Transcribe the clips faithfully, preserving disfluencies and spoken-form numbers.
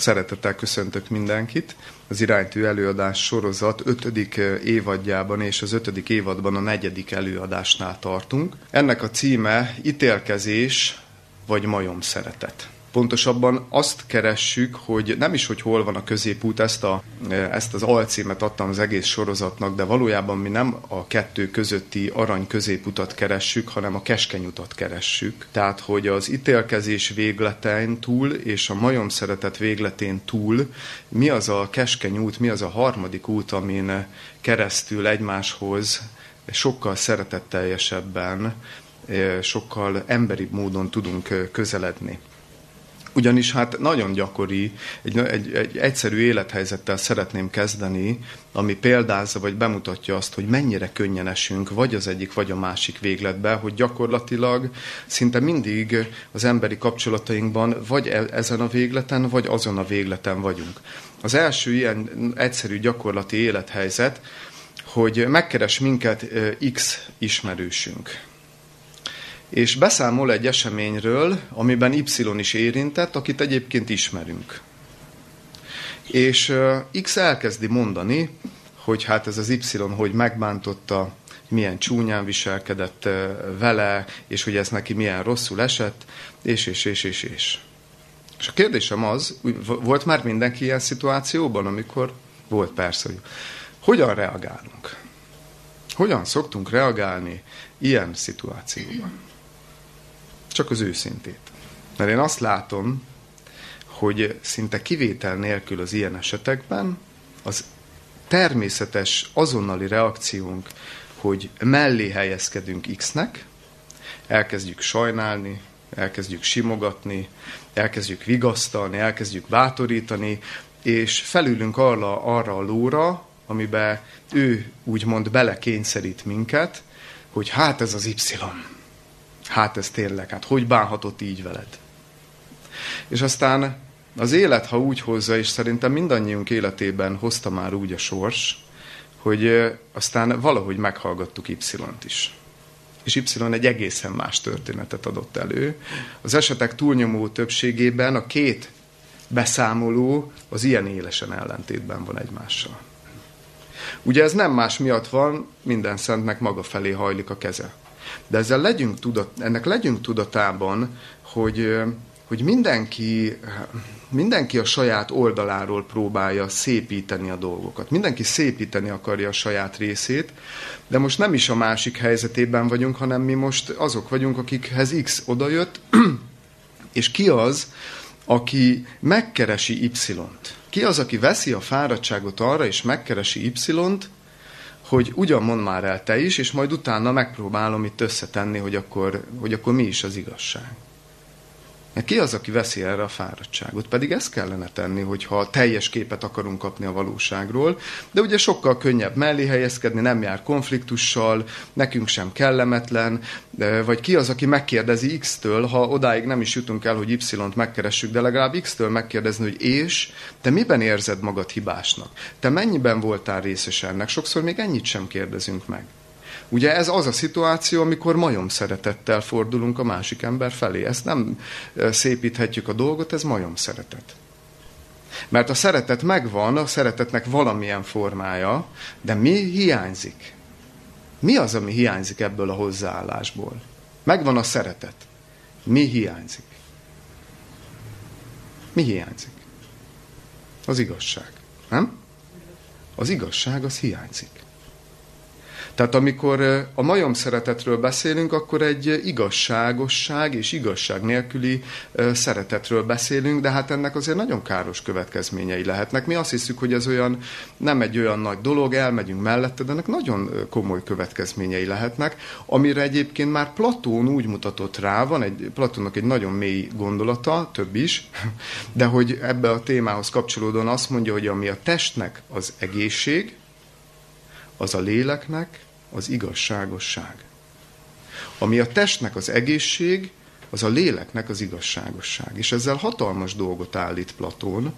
Szeretettel köszöntök mindenkit. Az Iránytű előadás sorozat ötödik évadjában és az ötödik évadban a negyedik előadásnál tartunk. Ennek a címe Ítélkezés vagy majomszeretet. Pontosabban azt keressük, hogy nem is, hogy hol van a középút, ezt, a, ezt az alcímet adtam az egész sorozatnak, de valójában mi nem a kettő közötti arany középutat keressük, hanem a keskeny utat keressük. Tehát, hogy az ítélkezés végletén túl és a majomszeretet végletén túl mi az a keskeny út, mi az a harmadik út, amin keresztül egymáshoz sokkal szeretetteljesebben, sokkal emberibb módon tudunk közeledni. Ugyanis hát nagyon gyakori, egy, egy, egy egyszerű élethelyzettel szeretném kezdeni, ami példázza vagy bemutatja azt, hogy mennyire könnyen esünk, vagy az egyik, vagy a másik végletbe, hogy gyakorlatilag szinte mindig az emberi kapcsolatainkban vagy ezen a végleten, vagy azon a végleten vagyunk. Az első ilyen egyszerű gyakorlati élethelyzet, hogy megkeres minket X ismerősünk. És beszámol egy eseményről, amiben Y is érintett, akit egyébként ismerünk. És X elkezdi mondani, hogy hát ez az Y hogy megbántotta, milyen csúnyán viselkedett vele, és hogy ez neki milyen rosszul esett, és, és, és, és, és. És a kérdésem az, volt már mindenki ilyen szituációban, amikor volt persze, hogy hogyan reagálunk? Hogyan szoktunk reagálni ilyen szituációban? Csak az őszintét. Mert én azt látom, hogy szinte kivétel nélkül az ilyen esetekben az természetes azonnali reakciónk, hogy mellé helyezkedünk X-nek, elkezdjük sajnálni, elkezdjük simogatni, elkezdjük vigasztalni, elkezdjük bátorítani, és felülünk arra, arra a lóra, amiben ő úgymond belekényszerít minket, hogy hát ez az Y. Hát ez tényleg, hát hogy bánhatott így veled? És aztán az élet, ha úgy hozza, és szerintem mindannyiunk életében hozta már úgy a sors, hogy aztán valahogy meghallgattuk Y-t is. És Y egy egészen más történetet adott elő. Az esetek túlnyomó többségében a két beszámoló az ilyen élesen ellentétben van egymással. Ugye ez nem más miatt van, minden szentnek maga felé hajlik a keze. De ezzel legyünk tudat, ennek legyünk tudatában, hogy, hogy mindenki, mindenki a saját oldaláról próbálja szépíteni a dolgokat. Mindenki szépíteni akarja a saját részét, de most nem is a másik helyzetében vagyunk, hanem mi most azok vagyunk, akikhez X odajött, és ki az, aki megkeresi Y-t? Ki az, aki veszi a fáradtságot arra, és megkeresi Y-t, hogy ugyan mondd már el te is, és majd utána megpróbálom itt összetenni, hogy akkor, hogy akkor mi is az igazság. Mert ki az, aki veszi erre a fáradtságot? Pedig ezt kellene tenni, hogyha teljes képet akarunk kapni a valóságról, de ugye sokkal könnyebb mellé helyezkedni, nem jár konfliktussal, nekünk sem kellemetlen, vagy ki az, aki megkérdezi X-től, ha odáig nem is jutunk el, hogy Y-t megkeressük, de legalább X-től megkérdezni, hogy és, te miben érzed magad hibásnak? Te mennyiben voltál részes ennek? Sokszor még ennyit sem kérdezünk meg. Ugye ez az a szituáció, amikor majomszeretettel fordulunk a másik ember felé. Ezt nem szépíthetjük a dolgot, ez majomszeretet. Mert a szeretet megvan, a szeretetnek valamilyen formája, de mi hiányzik? Mi az, ami hiányzik ebből a hozzáállásból? Megvan a szeretet. Mi hiányzik? Mi hiányzik? Az igazság. Nem? Az igazság az hiányzik. Tehát amikor a majomszeretetről beszélünk, akkor egy igazságosság és igazság nélküli szeretetről beszélünk, de hát ennek azért nagyon káros következményei lehetnek. Mi azt hiszük, hogy ez olyan, nem egy olyan nagy dolog, elmegyünk mellette, de ennek nagyon komoly következményei lehetnek, amire egyébként már Platón úgy mutatott rá, van egy, Platónnak egy nagyon mély gondolata, több is, de hogy ebbe a témához kapcsolódóan azt mondja, hogy ami a testnek az egészség, az a léleknek az igazságosság. Ami a testnek az egészség, az a léleknek az igazságosság. És ezzel hatalmas dolgot állít Platón.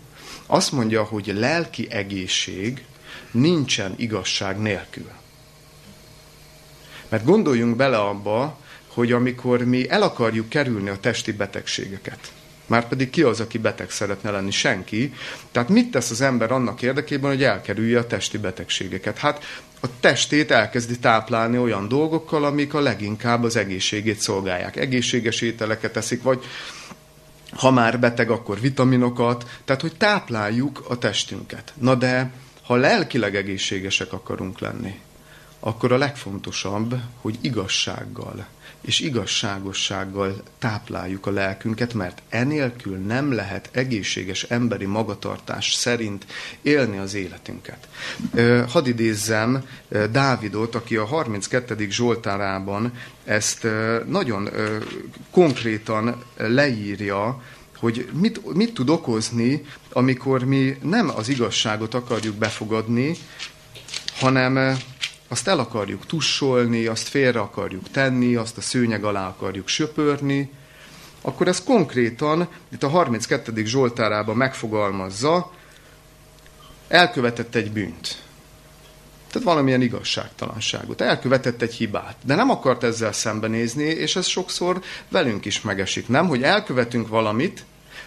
Azt mondja, hogy lelki egészség nincsen igazság nélkül. Mert gondoljunk bele abba, hogy amikor mi el akarjuk kerülni a testi betegségeket, Márpedig ki az, aki beteg szeretne lenni? Senki. Tehát mit tesz az ember annak érdekében, hogy elkerülje a testi betegségeket? Hát a testét elkezdi táplálni olyan dolgokkal, amik a leginkább az egészségét szolgálják. Egészséges ételeket eszik, vagy ha már beteg, akkor vitaminokat. Tehát, hogy tápláljuk a testünket. Na de, ha lelkileg egészségesek akarunk lenni, akkor a legfontosabb, hogy igazsággal és igazságossággal tápláljuk a lelkünket, mert enélkül nem lehet egészséges emberi magatartás szerint élni az életünket. Hadd idézzem Dávidot, aki a harminckettedik Zsoltárában ezt nagyon konkrétan leírja, hogy mit, mit tud okozni, amikor mi nem az igazságot akarjuk befogadni, hanem azt el akarjuk tussolni, azt félre akarjuk tenni, azt a szőnyeg alá akarjuk söpörni, akkor ez konkrétan, itt a harminckettedik Zsoltárában megfogalmazza, elkövetett egy bűnt. Tehát valamilyen igazságtalanságot. Elkövetett egy hibát, de nem akart ezzel szembenézni, és ez sokszor velünk is megesik, nem? Hogy elkövetünk valamit,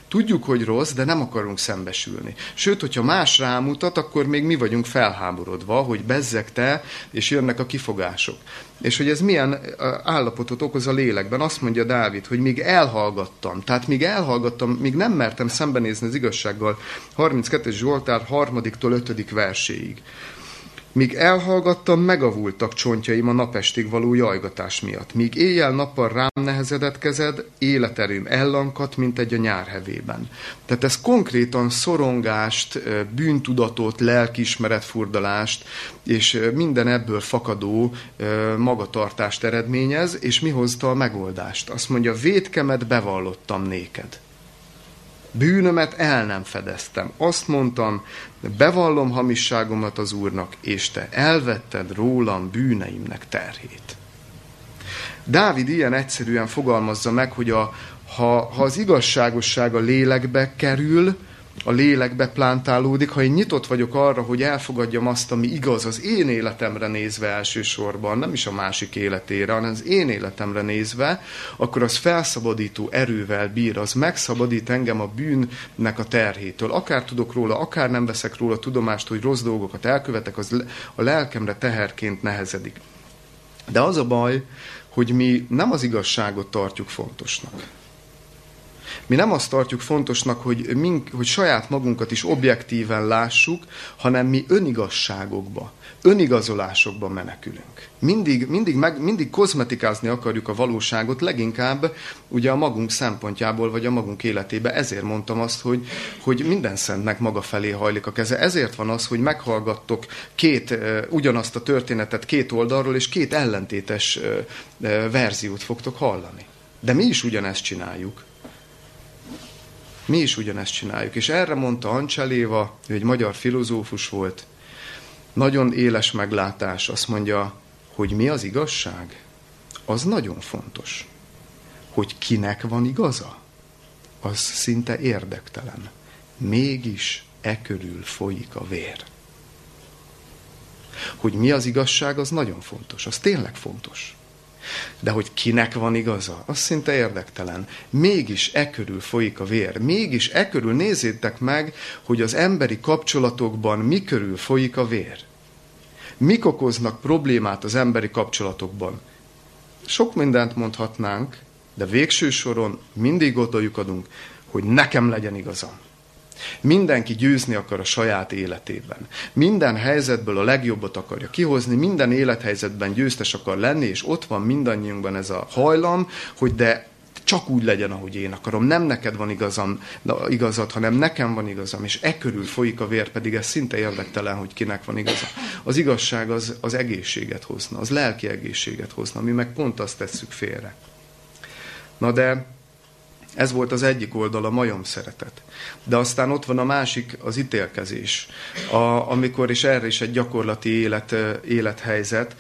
tudjuk, hogy rossz, de nem akarunk szembesülni. Sőt, hogyha más rámutat, akkor még mi vagyunk felháborodva, hogy bezzeg te, és jönnek a kifogások. És hogy ez milyen állapotot okoz a lélekben, azt mondja Dávid, hogy míg elhallgattam, tehát míg elhallgattam, míg nem mertem szembenézni az igazsággal, harminckettedik Zsoltár harmadtól ötödik verséig. Míg elhallgattam, megavultak csontjaim a napestig való jajgatás miatt. Míg éjjel-nappal rám nehezedett kezed, életerőm ellankadt, mint egy a nyár hevében. Tehát ez konkrétan szorongást, bűntudatot, lelkiismeretfurdalást, és minden ebből fakadó magatartást eredményez, és mi hozta a megoldást? Azt mondja, vétkemet bevallottam néked. Bűnömet el nem fedeztem. Azt mondtam, bevallom hamisságomat az Úrnak, és te elvetted rólam bűneimnek terhét. Dávid ilyen egyszerűen fogalmazza meg, hogy a, ha, ha az igazságosság a lélekbe kerül, a lélekbe plántálódik, ha én nyitott vagyok arra, hogy elfogadjam azt, ami igaz az én életemre nézve elsősorban, nem is a másik életére, hanem az én életemre nézve, akkor az felszabadító erővel bír, az megszabadít engem a bűnnek a terhétől. Akár tudok róla, akár nem veszek róla tudomást, hogy rossz dolgokat elkövetek, az a lelkemre teherként nehezedik. De az a baj, hogy mi nem az igazságot tartjuk fontosnak. Mi nem azt tartjuk fontosnak, hogy, mink, hogy saját magunkat is objektíven lássuk, hanem mi önigazságokba, önigazolásokba menekülünk. Mindig, mindig, meg, mindig kozmetikázni akarjuk a valóságot, leginkább ugye a magunk szempontjából, vagy a magunk életébe. Ezért mondtam azt, hogy, hogy minden szentnek maga felé hajlik a keze. Ezért van az, hogy meghallgattok két uh, ugyanazt a történetet két oldalról, és két ellentétes uh, uh, verziót fogtok hallani. De mi is ugyanezt csináljuk. Mi is ugyanezt csináljuk. És erre mondta Ancseléva, ő egy magyar filozófus volt, nagyon éles meglátás, azt mondja, hogy mi az igazság? Az nagyon fontos. Hogy kinek van igaza? Az szinte érdektelen. Mégis e körül folyik a vér. Hogy mi az igazság, az nagyon fontos. Az tényleg fontos. De hogy kinek van igaza, az szinte érdektelen. Mégis e körül folyik a vér. Mégis e körül, nézzétek meg, hogy az emberi kapcsolatokban mi körül folyik a vér. Mik okoznak problémát az emberi kapcsolatokban? Sok mindent mondhatnánk, de végső soron mindig odajuk adunk, hogy nekem legyen igazam. Mindenki győzni akar a saját életében. Minden helyzetből a legjobbat akarja kihozni, minden élethelyzetben győztes akar lenni, és ott van mindannyiunkban ez a hajlam, hogy de csak úgy legyen, ahogy én akarom. Nem neked van igazam, igazad, hanem nekem van igazam, és e körül folyik a vér, pedig ez szinte érdektelen, hogy kinek van igaza. Az igazság az, az egészséget hozna, az lelki egészséget hozna, mi meg pont azt tesszük félre. Na de... ez volt az egyik oldal, a majomszeretet. De aztán ott van a másik, az ítélkezés. A, amikor is erre is egy gyakorlati élet, élethelyzet,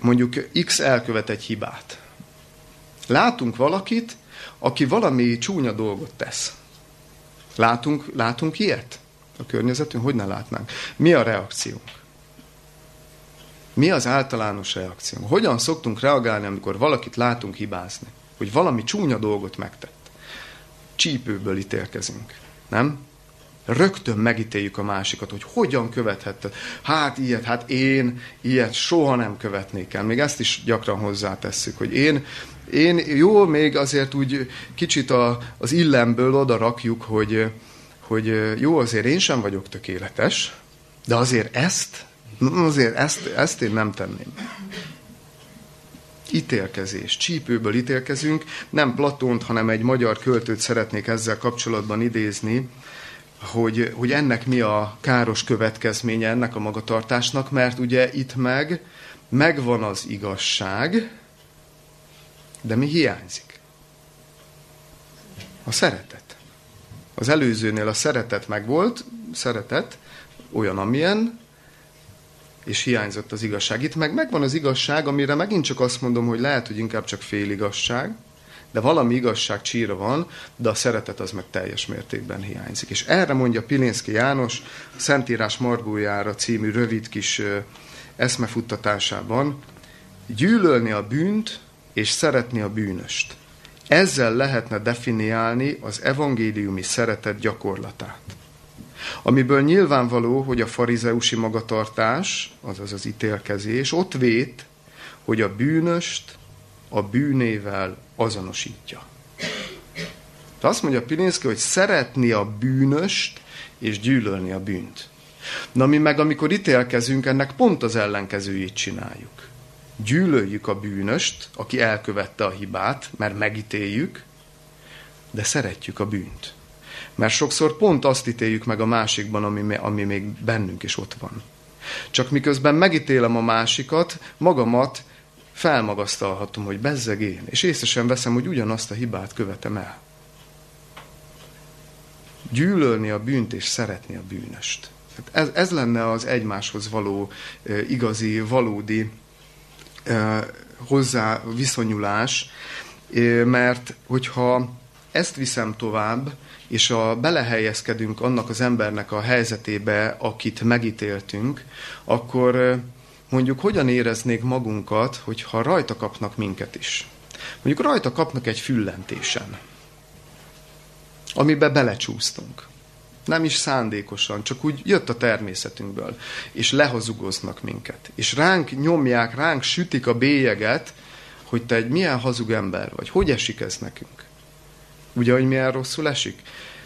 mondjuk X elkövet egy hibát. Látunk valakit, aki valami csúnya dolgot tesz. Látunk, látunk ilyet a környezetünk? Hogy ne látnánk? Mi a reakciónk? Mi az általános reakciónk? Hogyan szoktunk reagálni, amikor valakit látunk hibázni? Hogy valami csúnya dolgot megtett. csípőből ítélkezünk, nem? Rögtön megítéljük a másikat, hogy hogyan követhetted. Hát ilyet, hát én ilyet soha nem követnék el. Még ezt is gyakran hozzátesszük, hogy én, én jó, még azért úgy kicsit a, az illemből oda rakjuk, hogy, hogy jó, azért én sem vagyok tökéletes, de azért ezt, azért ezt, ezt én nem tenném. Ítélkezés. Csípőből ítélkezünk. Nem Platont, hanem egy magyar költőt szeretnék ezzel kapcsolatban idézni, Hogy, hogy ennek mi a káros következménye ennek a magatartásnak, mert ugye itt meg megvan az igazság, de mi hiányzik? A szeretet. Az előzőnél a szeretet megvolt, szeretet olyan, amilyen, és hiányzott az igazság. Itt meg megvan az igazság, amire megint csak azt mondom, hogy lehet, hogy inkább csak féligazság, de valami igazság csíra van, de a szeretet az meg teljes mértékben hiányzik. És erre mondja Pilinszky János Szentírás margójára című rövid kis eszmefuttatásában: gyűlölni a bűnt és szeretni a bűnöst. Ezzel lehetne definiálni az evangéliumi szeretet gyakorlatát. Amiből nyilvánvaló, hogy a farizeusi magatartás, azaz az ítélkezés, ott vét, hogy a bűnöst a bűnével azonosítja. De azt mondja Pilinszky, hogy szeretni a bűnöst és gyűlölni a bűnt. Na mi meg, amikor ítélkezünk, ennek pont az ellenkezőjét csináljuk. Gyűlöljük a bűnöst, aki elkövette a hibát, mert megítéljük, de szeretjük a bűnt. Mert sokszor pont azt ítéljük meg a másikban, ami, ami még bennünk is ott van. Csak miközben megítélem a másikat, magamat felmagasztalhatom, hogy bezzeg én, és észre sem veszem, hogy ugyanazt a hibát követem el. Gyűlölni a bűnt és szeretni a bűnöst. Ez, ez lenne az egymáshoz való igazi, valódi hozzá viszonyulás, mert hogyha ezt viszem tovább, és a belehelyezkedünk annak az embernek a helyzetébe, akit megítéltünk, akkor mondjuk hogyan éreznék magunkat, hogyha rajta kapnak minket is. Mondjuk rajta kapnak egy füllentésen, amiben belecsúsztunk. Nem is szándékosan, csak úgy jött a természetünkből. És lehazugoznak minket. És ránk nyomják, ránk sütik a bélyeget, hogy te egy milyen hazug ember vagy. Hogy esik ez nekünk? Ugye, hogy milyen rosszul esik?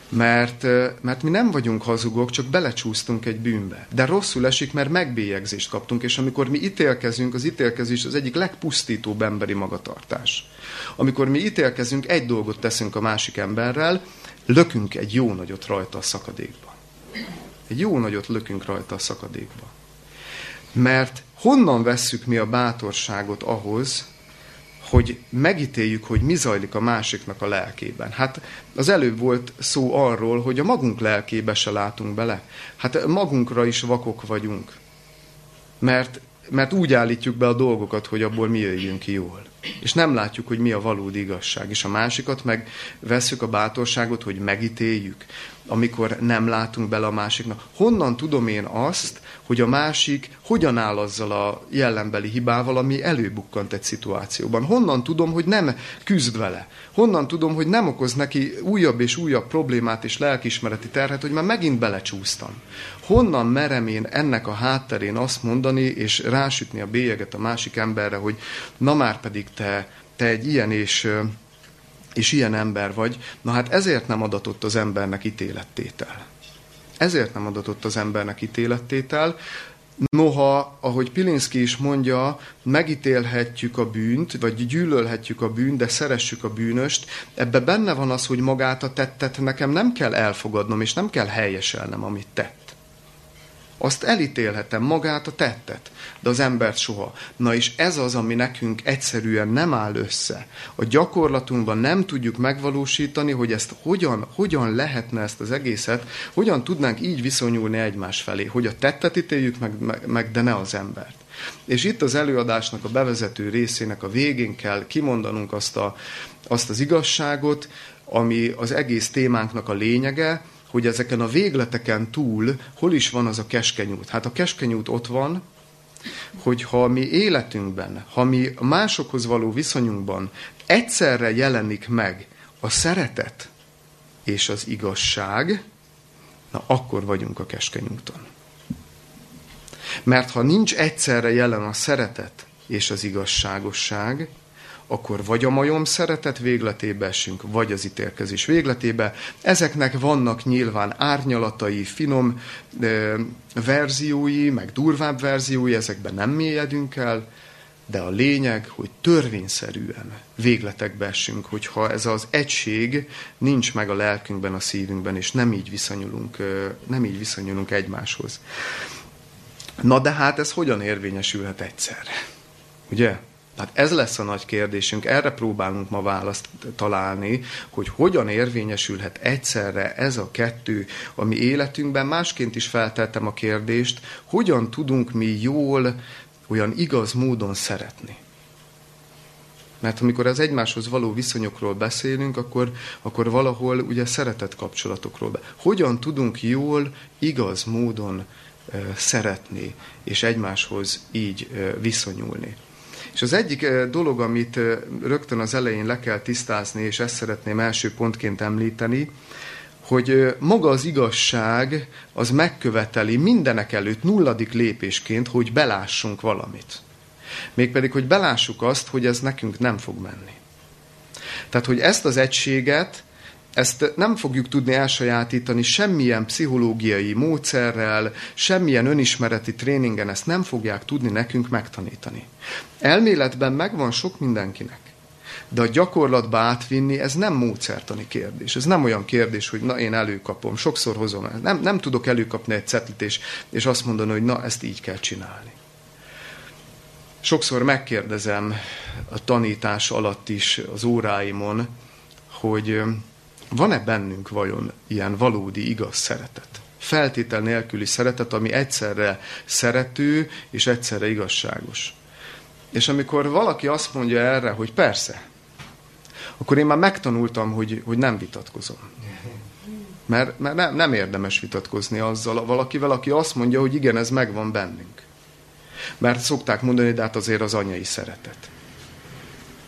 Mert, mert mi nem vagyunk hazugok, csak belecsúsztunk egy bűnbe. De rosszul esik, mert megbélyegzést kaptunk, és amikor mi ítélkezünk, az ítélkezés az egyik legpusztítóbb emberi magatartás. Amikor mi ítélkezünk, egy dolgot teszünk a másik emberrel, lökünk egy jó nagyot rajta a szakadékba. Egy jó nagyot lökünk rajta a szakadékba. Mert honnan vesszük mi a bátorságot ahhoz, hogy megítéljük, hogy mi zajlik a másiknak a lelkében. Hát az előbb volt szó arról, hogy a magunk lelkébe se látunk bele. Hát magunkra is vakok vagyunk. Mert, mert úgy állítjuk be a dolgokat, hogy abból mi jöjjünk ki jól. És nem látjuk, hogy mi a valódi igazság. És a másikat meg vesszük a bátorságot, hogy megítéljük, amikor nem látunk bele a másiknak. Honnan tudom én azt, hogy a másik hogyan áll azzal a jellembeli hibával, ami előbukkant egy szituációban? Honnan tudom, hogy nem küzd vele? Honnan tudom, hogy nem okoz neki újabb és újabb problémát és lelkiismereti terhet, hogy már megint belecsúsztam? Honnan merem én ennek a hátterén azt mondani, és rásütni a bélyeget a másik emberre, hogy na már pedig te, te egy ilyen és... és ilyen ember vagy? Na hát ezért nem adatott az embernek ítélettétel. Ezért nem adatott az embernek ítélettétel. Noha, ahogy Pilinszky is mondja, megítélhetjük a bűnt, vagy gyűlölhetjük a bűnt, de szeressük a bűnöst. Ebbe benne van az, hogy magát a tettet nekem nem kell elfogadnom, és nem kell helyeselnem, amit tett. Azt elítélhetem, magát a tettet, de az embert soha. Na és ez az, ami nekünk egyszerűen nem áll össze. A gyakorlatunkban nem tudjuk megvalósítani, hogy ezt hogyan, hogyan lehetne ezt az egészet, hogyan tudnánk így viszonyulni egymás felé, hogy a tettet ítéljük meg, meg, meg de ne az embert. És itt az előadásnak a bevezető részének a végén kell kimondanunk azt, a, azt az igazságot, ami az egész témánknak a lényege, hogy ezeken a végleteken túl hol is van az a keskeny út. Hát a keskeny út ott van, hogyha mi életünkben, ha mi másokhoz való viszonyunkban egyszerre jelenik meg a szeretet és az igazság, na akkor vagyunk a keskeny úton. Mert ha nincs egyszerre jelen a szeretet és az igazságosság, akkor vagy a majom szeretet végletébe esünk, vagy az ítélkezés végletébe. Ezeknek vannak nyilván árnyalatai, finom ö, verziói, meg durvább verziói, ezekben nem mélyedünk el, de a lényeg, hogy törvényszerűen végletekbe esünk, hogyha ez az egység nincs meg a lelkünkben, a szívünkben, és nem így viszonyulunk, ö, nem így viszonyulunk egymáshoz. Na de hát ez hogyan érvényesülhet egyszerre? Ugye? Tehát ez lesz a nagy kérdésünk, erre próbálunk ma választ találni, hogy hogyan érvényesülhet egyszerre ez a kettő a mi életünkben. Másként is feltettem a kérdést, hogyan tudunk mi jól, olyan igaz módon szeretni. Mert amikor az egymáshoz való viszonyokról beszélünk, akkor, akkor valahol ugye szeretett kapcsolatokról be. Hogyan tudunk jól, igaz módon e, szeretni, és egymáshoz így e, viszonyulni. És az egyik dolog, amit rögtön az elején le kell tisztázni, és ezt szeretném első pontként említeni, hogy maga az igazság az megköveteli mindenek előtt nulladik lépésként, hogy belássunk valamit. Mégpedig, hogy belássuk azt, hogy ez nekünk nem fog menni. Tehát, hogy ezt az egységet, ezt nem fogjuk tudni elsajátítani semmilyen pszichológiai módszerrel, semmilyen önismereti tréningen, ezt nem fogják tudni nekünk megtanítani. Elméletben megvan sok mindenkinek, de a gyakorlatba átvinni, ez nem módszertani kérdés. Ez nem olyan kérdés, hogy na én előkapom, sokszor hozom el. Nem, nem tudok előkapni egy cetlit, és, és azt mondani, hogy na ezt így kell csinálni. Sokszor megkérdezem a tanítás alatt is az óráimon, hogy... van-e bennünk vajon ilyen valódi igaz szeretet? Feltétel nélküli szeretet, ami egyszerre szerető és egyszerre igazságos. És amikor valaki azt mondja erre, hogy persze, akkor én már megtanultam, hogy, hogy nem vitatkozom. Mert, mert nem, nem érdemes vitatkozni azzal valakivel, aki azt mondja, hogy igen, ez megvan bennünk. Mert szokták mondani, de hát azért az anyai szeretet.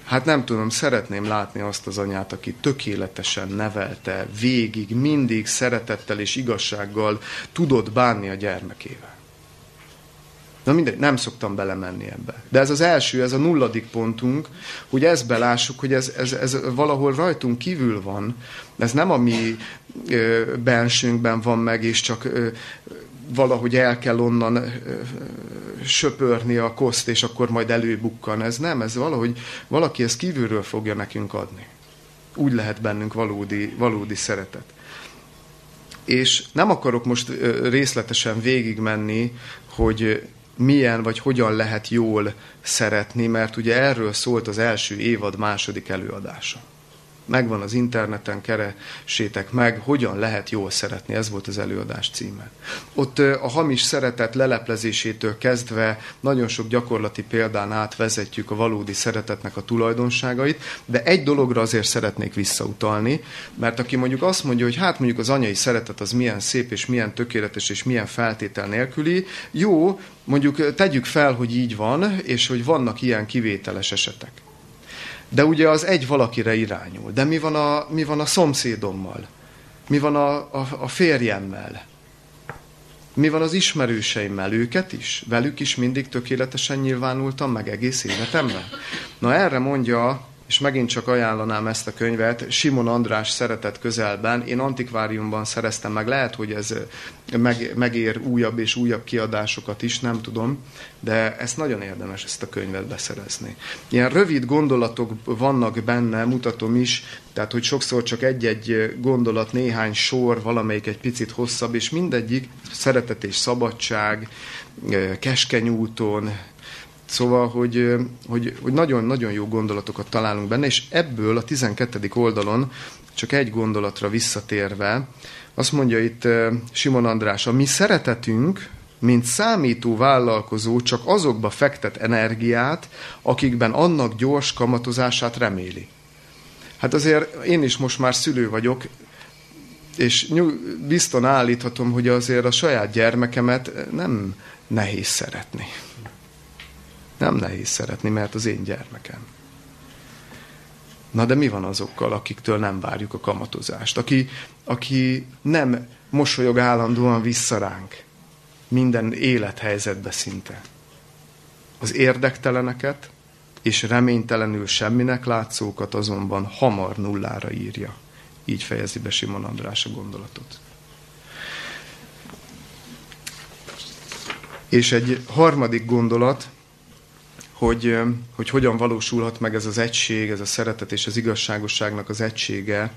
Hát nem tudom, szeretném látni azt az anyát, aki tökéletesen nevelte, végig, mindig szeretettel és igazsággal tudott bánni a gyermekével. Na mindegy, nem szoktam belemenni ebbe. De ez az első, ez a nulladik pontunk, hogy ezt belássuk, hogy ez, ez, ez valahol rajtunk kívül van. Ez nem a mi ö, bensőnkben van meg, és csak... Ö, valahogy el kell onnan ö, ö, söpörni a koszt, és akkor majd előbukkan. Ez nem, ez valahogy valaki ezt kívülről fogja nekünk adni. Úgy lehet bennünk valódi, valódi szeretet. És nem akarok most ö, részletesen végigmenni, hogy milyen vagy hogyan lehet jól szeretni, mert ugye erről szólt az első évad második előadása. Megvan az interneten, keresétek meg, hogyan lehet jól szeretni. Ez volt az előadás címe. Ott a hamis szeretet leleplezésétől kezdve nagyon sok gyakorlati példán átvezetjük a valódi szeretetnek a tulajdonságait, de egy dologra azért szeretnék visszautalni, mert aki mondjuk azt mondja, hogy hát mondjuk az anyai szeretet az milyen szép, és milyen tökéletes, és milyen feltétel nélküli, jó, mondjuk tegyük fel, hogy így van, és hogy vannak ilyen kivételes esetek. De ugye az egy valakire irányul. De mi van a, mi van a szomszédommal? Mi van a, a, a férjemmel? Mi van az ismerőseimmel? Őket is? Velük is mindig tökéletesen nyilvánultam meg egész életemben? Na erre mondja, és megint csak ajánlanám ezt a könyvet, Simon András Szeretet közelben. Én antikváriumban szereztem meg, lehet, hogy ez meg, megér újabb és újabb kiadásokat is, nem tudom, de ezt nagyon érdemes ezt a könyvet beszerezni. Ilyen rövid gondolatok vannak benne, mutatom is, tehát hogy sokszor csak egy-egy gondolat, néhány sor, valamelyik egy picit hosszabb, és mindegyik szeretet és szabadság, keskeny úton. Szóval, hogy, hogy, hogy nagyon-nagyon jó gondolatokat találunk benne, és ebből a tizenkettedik oldalon, csak egy gondolatra visszatérve, azt mondja itt Simon András, a mi szeretetünk, mint számító vállalkozó csak azokba fektet energiát, akikben annak gyors kamatozását reméli. Hát azért én is most már szülő vagyok, és biztosan állíthatom, hogy azért a saját gyermekemet nem nehéz szeretni. Nem nehéz szeretni, mert az én gyermekem. Na de mi van azokkal, akiktől nem várjuk a kamatozást? Aki, aki nem mosolyog állandóan vissza ránk. Minden élethelyzetbe szinte. Az érdekteleneket és reménytelenül semminek látszókat azonban hamar nullára írja. Így fejezi be Simon András a gondolatot. És egy harmadik gondolat, hogy, hogy hogyan valósulhat meg ez az egység, ez a szeretet és az igazságosságnak az egysége,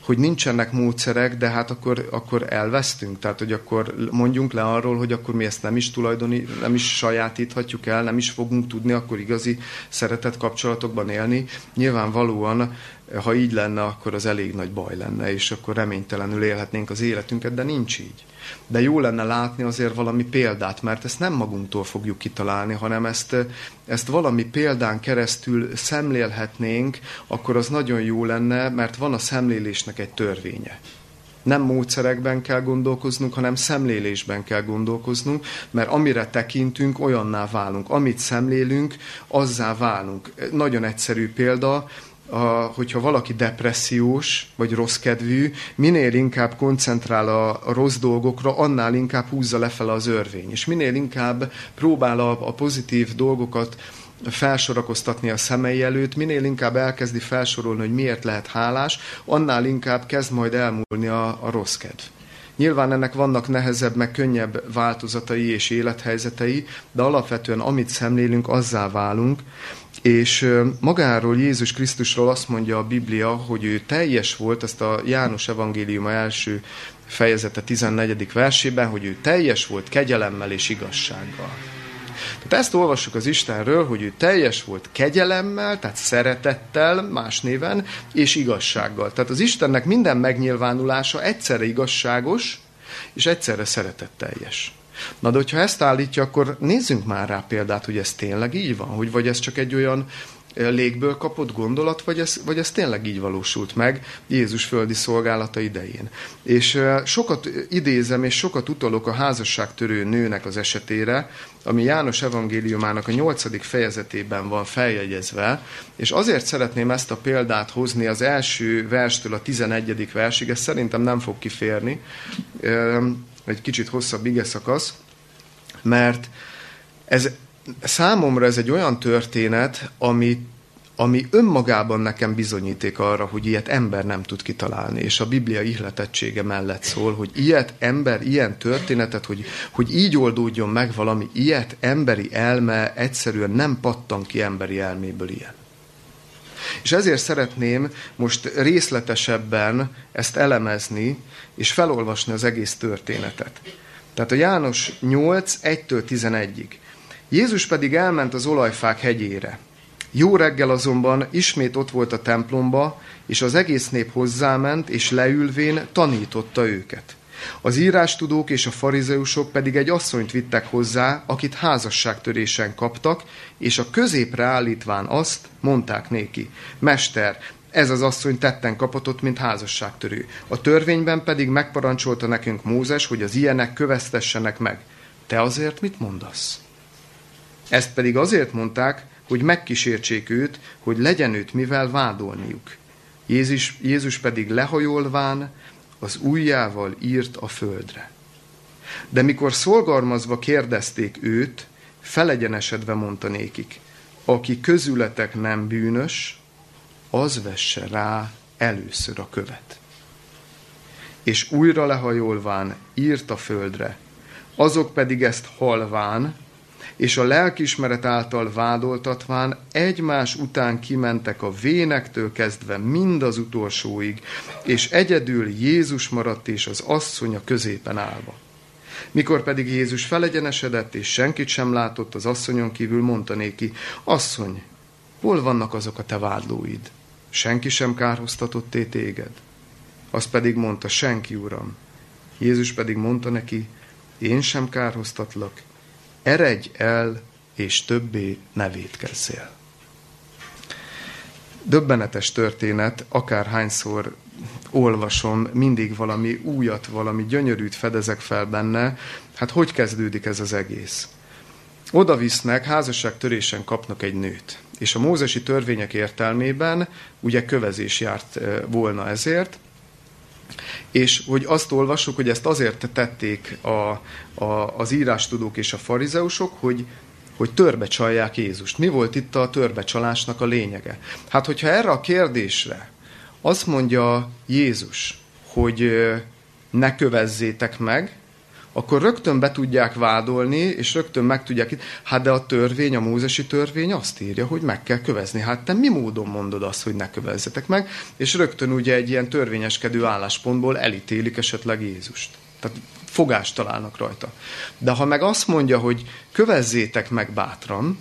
hogy nincsenek módszerek, de hát akkor, akkor elvesztünk. Tehát, hogy akkor mondjunk le arról, hogy akkor mi ezt nem is tulajdoni, nem is sajátíthatjuk el, nem is fogunk tudni akkor igazi szeretett kapcsolatokban élni. Nyilvánvalóan, ha így lenne, akkor az elég nagy baj lenne, és akkor reménytelenül élhetnénk az életünket, de nincs így. De jó lenne látni azért valami példát, mert ezt nem magunktól fogjuk kitalálni, hanem ezt, ezt valami példán keresztül szemlélhetnénk, akkor az nagyon jó lenne, mert van a szemlélésnek egy törvénye. Nem módszerekben kell gondolkoznunk, hanem szemlélésben kell gondolkoznunk, mert amire tekintünk, olyanná válunk. Amit szemlélünk, azzá válunk. Nagyon egyszerű példa, A, hogyha valaki depressziós, vagy rossz kedvű, minél inkább koncentrál a, a rossz dolgokra, annál inkább húzza lefele az örvény. És minél inkább próbál a, a pozitív dolgokat felsorakoztatni a szemei előtt, minél inkább elkezdi felsorolni, hogy miért lehet hálás, annál inkább kezd majd elmúlni a, a rossz kedv. Nyilván ennek vannak nehezebb, meg könnyebb változatai és élethelyzetei, de alapvetően amit szemlélünk, azzá válunk. És magáról, Jézus Krisztusról azt mondja a Biblia, hogy ő teljes volt, ezt a János evangéliuma első fejezete tizennegyedik versében, hogy ő teljes volt kegyelemmel és igazsággal. Tehát ezt olvassuk az Istenről, hogy ő teljes volt kegyelemmel, tehát szeretettel, más néven, és igazsággal. Tehát az Istennek minden megnyilvánulása egyszerre igazságos, és egyszerre szeretetteljes. Na de hogyha ezt állítja, akkor nézzünk már rá példát, hogy ez tényleg így van, hogy vagy ez csak egy olyan légből kapott gondolat, vagy ez, vagy ez tényleg így valósult meg Jézus földi szolgálata idején. És sokat idézem, és sokat utalok a házasságtörő nőnek az esetére, ami János evangéliumának a nyolcadik fejezetében van feljegyezve, és azért szeretném ezt a példát hozni az első verstől a tizenegyedik versig, ez szerintem nem fog kiférni, egy kicsit hosszabb ige szakasz, mert ez, számomra ez egy olyan történet, ami, ami önmagában nekem bizonyíték arra, hogy ilyet ember nem tud kitalálni, és a Biblia ihletettsége mellett szól, hogy ilyet ember, ilyen történetet, hogy, hogy így oldódjon meg valami, ilyet emberi elme egyszerűen nem pattan ki emberi elméből ilyen. És ezért szeretném most részletesebben ezt elemezni, és felolvasni az egész történetet. Tehát a János nyolc, egytől tizenegyig. Jézus pedig elment az Olajfák hegyére. Jó reggel azonban ismét ott volt a templomba, és az egész nép hozzáment, és leülvén tanította őket. Az írástudók és a farizeusok pedig egy asszonyt vittek hozzá, akit házasságtörésen kaptak, és a középre állítván azt mondták néki: Mester, ez az asszony tetten kapatott, mint házasságtörő. A törvényben pedig megparancsolta nekünk Mózes, hogy az ilyenek kövesztessenek meg. Te azért mit mondasz? Ezt pedig azért mondták, hogy megkísértsék őt, hogy legyen őt mivel vádolniuk. Jézus, Jézus pedig lehajolván az ujjával írt a földre. De mikor szolgálmazva kérdezték őt, felegyenesedve mondta nékik: Aki közületek nem bűnös, az vesse rá először a követ. És újra lehajolván írt a földre, azok pedig ezt halván, és a lelkiismeret által vádoltatván egymás után kimentek a vénektől kezdve mind az utolsóig, és egyedül Jézus maradt és az asszony a középen állva. Mikor pedig Jézus felegyenesedett, és senkit sem látott az asszonyon kívül, mondta néki: Asszony, hol vannak azok a te vádlóid? Senki sem kárhoztatott é téged? Azt pedig mondta: Senki, Uram. Jézus pedig mondta neki: Én sem kárhoztatlak, eredj el, és többé ne vétkezzél. Döbbenetes történet, akárhányszor olvasom, mindig valami újat, valami gyönyörűt fedezek fel benne. Hát hogy kezdődik ez az egész? Oda visznek, házasságtörésen kapnak egy nőt. és a mózesi törvények értelmében ugye kövezés járt volna ezért, és hogy azt olvassuk, hogy ezt azért tették a, a, az írástudók és a farizeusok, hogy hogy törbecsalják Jézust. Mi volt itt a törbecsalásnak a lényege? Hát, hogyha erre a kérdésre azt mondja Jézus, hogy ne kövezzétek meg, akkor rögtön be tudják vádolni, és rögtön meg tudják... Hát de a törvény, a mózesi törvény azt írja, hogy meg kell kövezni. Hát te mi módon mondod azt, hogy ne kövezzetek meg? És rögtön ugye egy ilyen törvényeskedő álláspontból elítélik esetleg Jézust. Tehát fogást találnak rajta. De ha meg azt mondja, hogy kövezzétek meg bátran,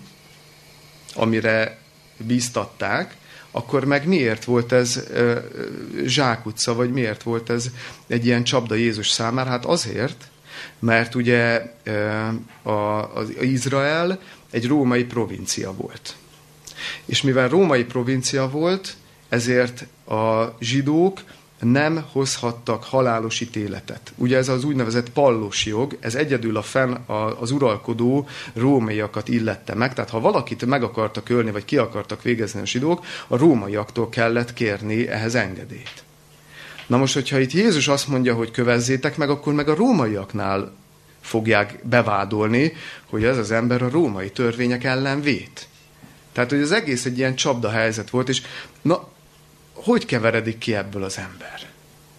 amire bíztatták, akkor meg miért volt ez zsákutca, vagy miért volt ez egy ilyen csapda Jézus számára? Hát azért, mert ugye az Izrael egy római provincia volt. És mivel római provincia volt, ezért a zsidók nem hozhattak halálos ítéletet. Ugye ez az úgynevezett pallos jog, ez egyedül a fenn az uralkodó rómaiakat illette meg, tehát ha valakit meg akartak ölni, vagy ki akartak végezni a zsidók, a rómaiaktól kellett kérni ehhez engedélyt. Na most, hogyha itt Jézus azt mondja, hogy kövezzétek meg, akkor meg a rómaiaknál fogják bevádolni, hogy ez az ember a római törvények ellen vét. Tehát, hogy az egész egy ilyen csapdahelyzet volt, és na, hogy keveredik ki ebből az ember?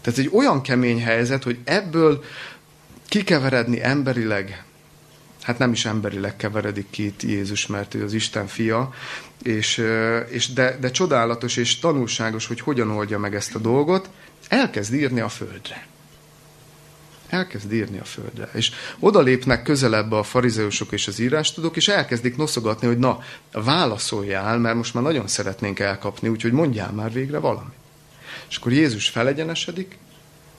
Tehát egy olyan kemény helyzet, hogy ebből kikeveredni emberileg, hát nem is emberileg keveredik ki itt Jézus, mert ő az Isten fia, és, és de, de csodálatos és tanulságos, hogy hogyan oldja meg ezt a dolgot, elkezd írni a földre. Elkezd írni a földre. És oda lépnek közelebb a farizeusok és az írástudók, és elkezdik noszogatni, hogy na, válaszoljál, mert most már nagyon szeretnénk elkapni, úgyhogy mondjál már végre valamit. És akkor Jézus felegyenesedik,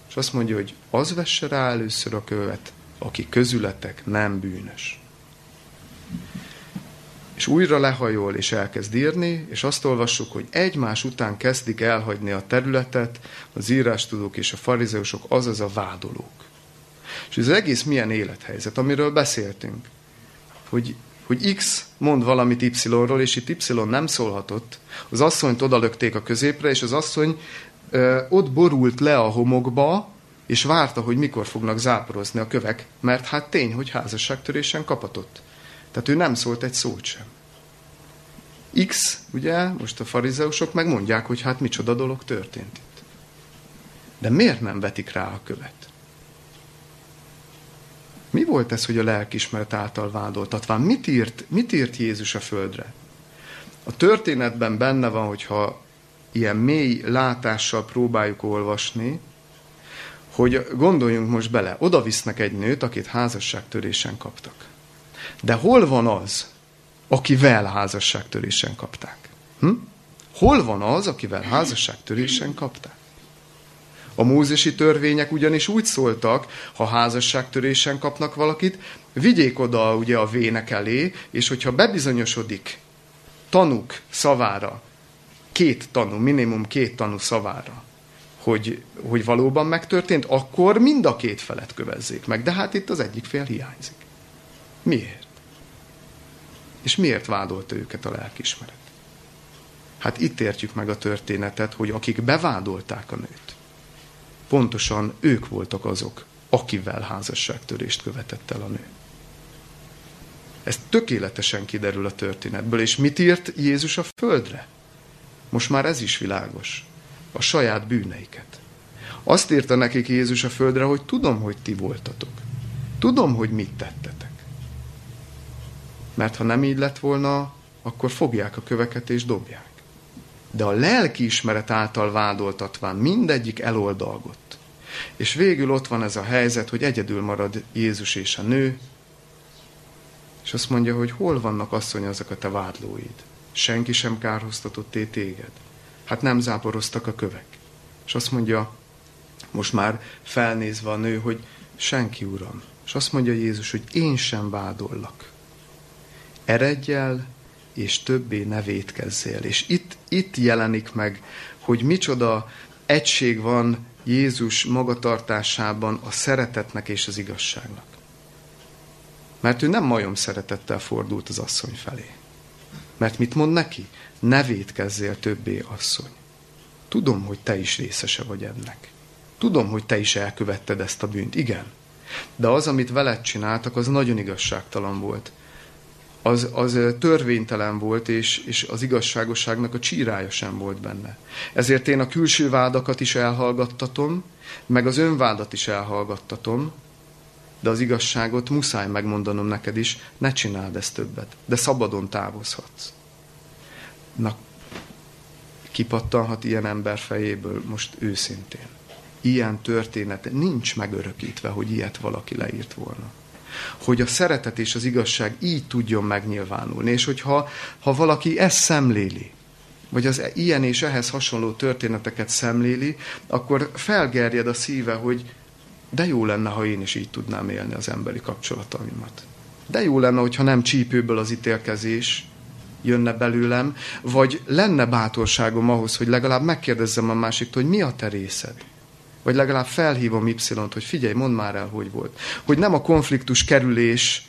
és azt mondja, hogy az vesse rá először a követ, aki közületek nem bűnös. És újra lehajol, és elkezd írni, és azt olvassuk, hogy egymás után kezdik elhagyni a területet az írástudók és a farizeusok, azaz a vádolók. És ez egész milyen élethelyzet, amiről beszéltünk. Hogy, hogy X mond valamit Y-ról, és itt Y nem szólhatott. Az asszonyt odalökték a középre, és az asszony ö, ott borult le a homokba, és várta, hogy mikor fognak záporozni a kövek, mert hát tény, hogy házasságtörésen kapatott. Tehát ő nem szólt egy szót sem. X, ugye, most a farizeusok megmondják, hogy hát micsoda dolog történt itt. De miért nem vetik rá a követ? Mi volt ez, hogy a lelkiismeret által vádoltatván? Mit írt, mit írt Jézus a földre? A történetben benne van, hogyha ilyen mély látással próbáljuk olvasni, hogy gondoljunk most bele, oda visznek egy nőt, akit házasságtörésen kaptak. De hol van az, akivel házasságtörésen kapták? Hm? Hol van az, akivel házasságtörésen kapták? A mózesi törvények ugyanis úgy szóltak, ha házasságtörésen kapnak valakit, vigyék oda ugye a vének elé, és hogyha bebizonyosodik tanúk szavára, két tanú, minimum két tanú szavára, hogy, hogy valóban megtörtént, akkor mind a két felet kövezzék meg. De hát itt az egyik fél hiányzik. Miért? És miért vádolta őket a lelkiismeret? Hát itt értjük meg a történetet, hogy akik bevádolták a nőt, pontosan ők voltak azok, akivel házasságtörést követett el a nő. Ez tökéletesen kiderül a történetből, és mit írt Jézus a földre? Most már ez is világos. A saját bűneiket. Azt írta nekik Jézus a földre, hogy tudom, hogy ti voltatok. Tudom, hogy mit tettetek. Mert ha nem így lett volna, akkor fogják a köveket és dobják. De a lelkiismeret által vádoltatván mindegyik eloldalgott. És végül ott van ez a helyzet, hogy egyedül marad Jézus és a nő, és azt mondja, hogy hol vannak, asszony, azok a te vádlóid? Senki sem kárhoztatott é téged. Hát nem záporoztak a kövek. És azt mondja, most már felnézve a nő, hogy senki, Uram. És azt mondja Jézus, hogy én sem vádollak. Eredj el, és többé ne vétkezzél. És itt, itt jelenik meg, hogy micsoda egység van Jézus magatartásában a szeretetnek és az igazságnak. Mert ő nem majomszeretettel fordult az asszony felé, Mert mit mond neki? Ne vétkezzél többé, asszony. Tudom, hogy te is részese vagy ennek. Tudom, hogy te is elkövetted ezt a bűnt. Igen. De az, amit veled csináltak, az nagyon igazságtalan volt. Az, az törvénytelen volt, és, és az igazságosságnak a csírája sem volt benne. Ezért én a külső vádakat is elhallgattatom, meg az önvádat is elhallgattatom, de az igazságot muszáj megmondanom neked is, ne csináld ezt többet, de szabadon távozhatsz. Na, kipattanhat ilyen ember fejéből most őszintén. Ilyen történet nincs megörökítve, hogy ilyet valaki leírt volna. Hogy a szeretet és az igazság így tudjon megnyilvánulni, és hogyha ha valaki ezt szemléli, vagy az ilyen és ehhez hasonló történeteket szemléli, akkor felgerjed a szíve, hogy de jó lenne, ha én is így tudnám élni az emberi kapcsolataimat. De jó lenne, hogyha nem csípőből az ítélkezés jönne belőlem, vagy lenne bátorságom ahhoz, hogy legalább megkérdezzem a másiktól, hogy mi a te részed. Vagy legalább felhívom Y-t, hogy figyelj, mondd már el, hogy volt. Hogy nem a konfliktus kerülés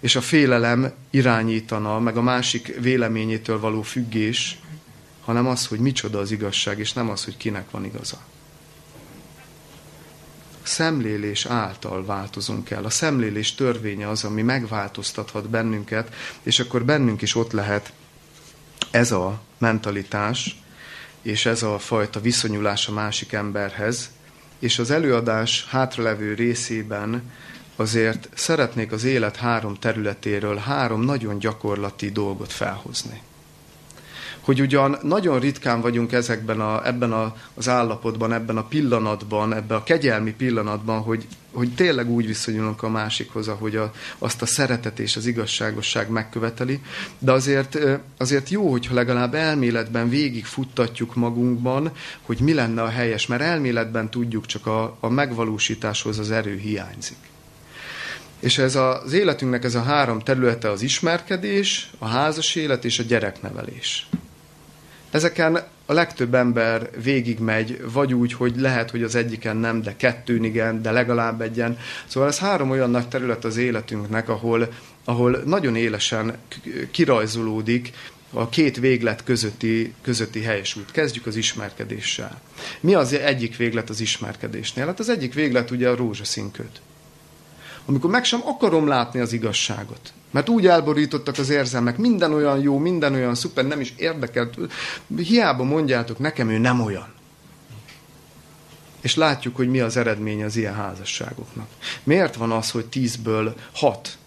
és a félelem irányítana, meg a másik véleményétől való függés, hanem az, hogy micsoda az igazság, és nem az, hogy kinek van igaza. Szemlélés által változunk el. A szemlélés törvénye az, ami megváltoztathat bennünket, és akkor bennünk is ott lehet ez a mentalitás, és ez a fajta viszonyulás a másik emberhez, és az előadás hátralevő részében azért szeretnék az élet három területéről három nagyon gyakorlati dolgot felhozni. Hogy ugyan nagyon ritkán vagyunk ezekben a, ebben a, az állapotban, ebben a pillanatban, ebben a kegyelmi pillanatban, hogy, hogy tényleg úgy viszonyulunk a másikhoz, ahogy a, azt a szeretet és az igazságosság megköveteli, de azért, azért jó, hogyha legalább elméletben végigfuttatjuk magunkban, hogy mi lenne a helyes, mert elméletben tudjuk, csak a, a megvalósításhoz az erő hiányzik. És ez a, az életünknek ez a három területe az ismerkedés, a házas élet és a gyereknevelés. Ezeken a legtöbb ember végigmegy, vagy úgy, hogy lehet, hogy az egyiken nem, de kettőn igen, de legalább egyen. Szóval ez három olyan nagy terület az életünknek, ahol, ahol nagyon élesen kirajzolódik a két véglet közötti, közötti helyes út. Kezdjük az ismerkedéssel. Mi az egyik véglet az ismerkedésnél? Hát az egyik véglet ugye a rózsaszín köd. Amikor meg sem akarom látni az igazságot. Mert úgy elborítottak az érzelmek, minden olyan jó, minden olyan szuper, nem is érdekel. Hiába mondjátok nekem, ő nem olyan. És látjuk, hogy mi az eredménye az ilyen házasságoknak. Miért van az, hogy tízből hat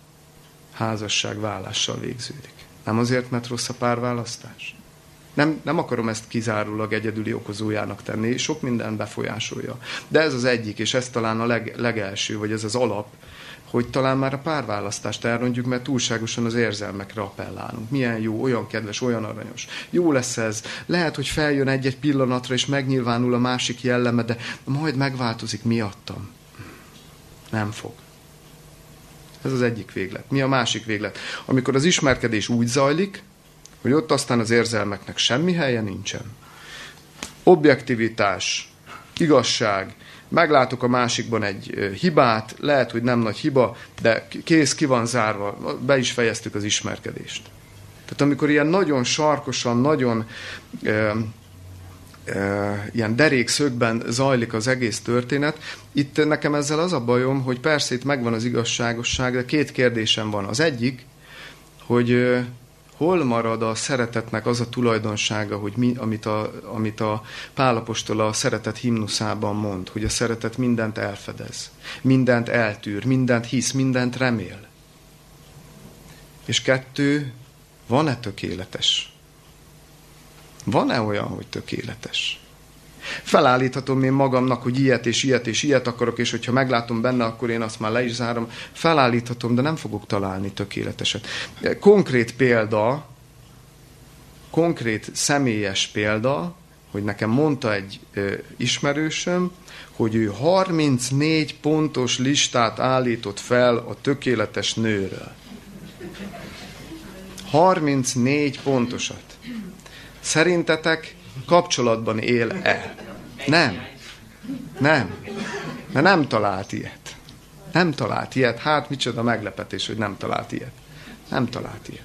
házasság válással végződik? Nem azért, mert rossz a párválasztás? Nem, nem akarom ezt kizárólag egyedüli okozójának tenni, sok minden befolyásolja. De ez az egyik, és ez talán a leg, legelső, vagy ez az alap, hogy talán már a párválasztást elrontjuk, mert túlságosan az érzelmekre appellálunk. Milyen jó, olyan kedves, olyan aranyos. Jó lesz ez. Lehet, hogy feljön egy-egy pillanatra, és megnyilvánul a másik jelleme, de majd megváltozik miattam. Nem fog. Ez az egyik véglet. Mi a másik véglet? Amikor az ismerkedés úgy zajlik, hogy ott aztán az érzelmeknek semmi helye nincsen. Objektivitás, igazság, meglátok a másikban egy hibát, lehet, hogy nem nagy hiba, de kész, ki van zárva, be is fejeztük az ismerkedést. Tehát amikor ilyen nagyon sarkosan, nagyon e, e, ilyen derékszögben zajlik az egész történet, itt nekem ezzel az a bajom, hogy persze itt megvan az igazságosság, de két kérdésem van. Az egyik, hogy hol marad a szeretetnek az a tulajdonsága, hogy mi, amit, a, amit a Pál apostol a szeretet himnuszában mond, hogy a szeretet mindent elfedez, mindent eltűr, mindent hisz, mindent remél. És kettő, van-e tökéletes? Van-e olyan, hogy tökéletes? Felállíthatom én magamnak, hogy ilyet és ilyet és ilyet akarok, és hogyha meglátom benne, akkor én azt már le is zárom. Felállíthatom, de nem fogok találni tökéleteset. Konkrét példa, konkrét személyes példa, hogy nekem mondta egy ö, ismerősöm, hogy ő harmincnégy pontos listát állított fel a tökéletes nőről. harmincnégy pontosat. Szerintetek kapcsolatban él-e? Nem. Nem. De nem talált ilyet. Nem talált ilyet. Hát micsoda meglepetés, hogy nem talált ilyet. Nem talált ilyet.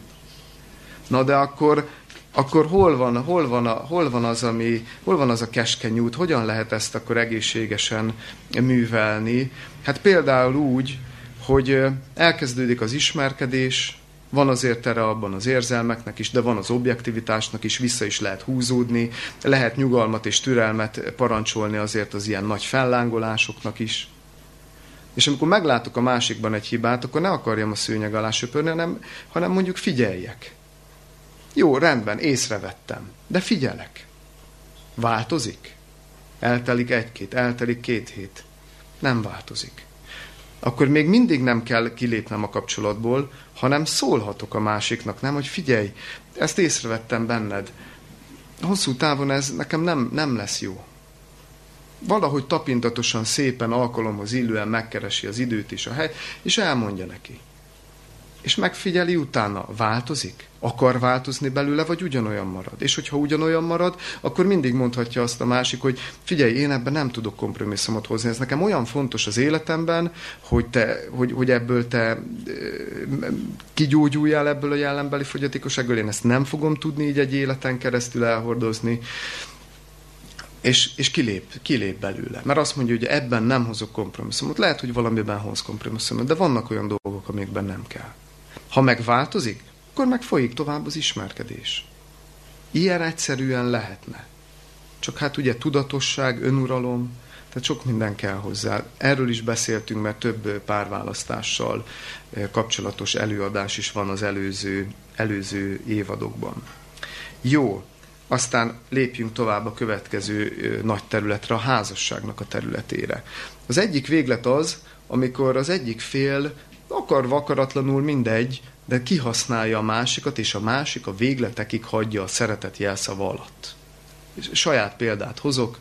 Na de akkor, akkor hol, van, hol, van a, hol, van az, ami, hol van az a keskeny út, hogyan lehet ezt akkor egészségesen művelni? Hát például úgy, hogy elkezdődik az ismerkedés, van azért erre abban az érzelmeknek is, de van az objektivitásnak is, vissza is lehet húzódni, lehet nyugalmat és türelmet parancsolni azért az ilyen nagy fellángolásoknak is. És amikor meglátok a másikban egy hibát, akkor ne akarjam a szőnyeg alá söpörni, hanem, hanem mondjuk figyeljek. Jó, rendben, észrevettem, de figyelek. Változik? Eltelik egy-két, eltelik két hét. Nem változik. Akkor még mindig nem kell kilépnem a kapcsolatból, hanem szólhatok a másiknak, nem, hogy figyelj, ezt észrevettem benned. Hosszú távon ez nekem nem, nem lesz jó. Valahogy tapintatosan, szépen, alkalomhoz illően megkeresi az időt és a helyet, és elmondja neki. És megfigyeli utána, változik? Akar változni belőle, vagy ugyanolyan marad? És hogyha ugyanolyan marad, akkor mindig mondhatja azt a másik, hogy figyelj, én ebben nem tudok kompromisszumot hozni. Ez nekem olyan fontos az életemben, hogy, te, hogy, hogy ebből te kigyógyuljál ebből a jellembeli fogyatékosságból, én ezt nem fogom tudni így egy életen keresztül elhordozni. És, és kilép, kilép belőle. Mert azt mondja, hogy ebben nem hozok kompromisszumot. Lehet, hogy valamiben hoz kompromisszumot, de vannak olyan dolgok, amikben nem kell. Ha megváltozik, akkor meg folyik tovább az ismerkedés. Ilyen egyszerűen lehetne. Csak hát ugye tudatosság, önuralom, tehát sok minden kell hozzá. Erről is beszéltünk, mert több párválasztással kapcsolatos előadás is van az előző, előző évadokban. Jó, aztán lépjünk tovább a következő nagy területre, a házasságnak a területére. Az egyik véglet az, amikor az egyik fél akarva, akaratlanul mindegy, de kihasználja a másikat, és a másik a végletekig hagyja a szeretet jelszava alatt. Saját példát hozok.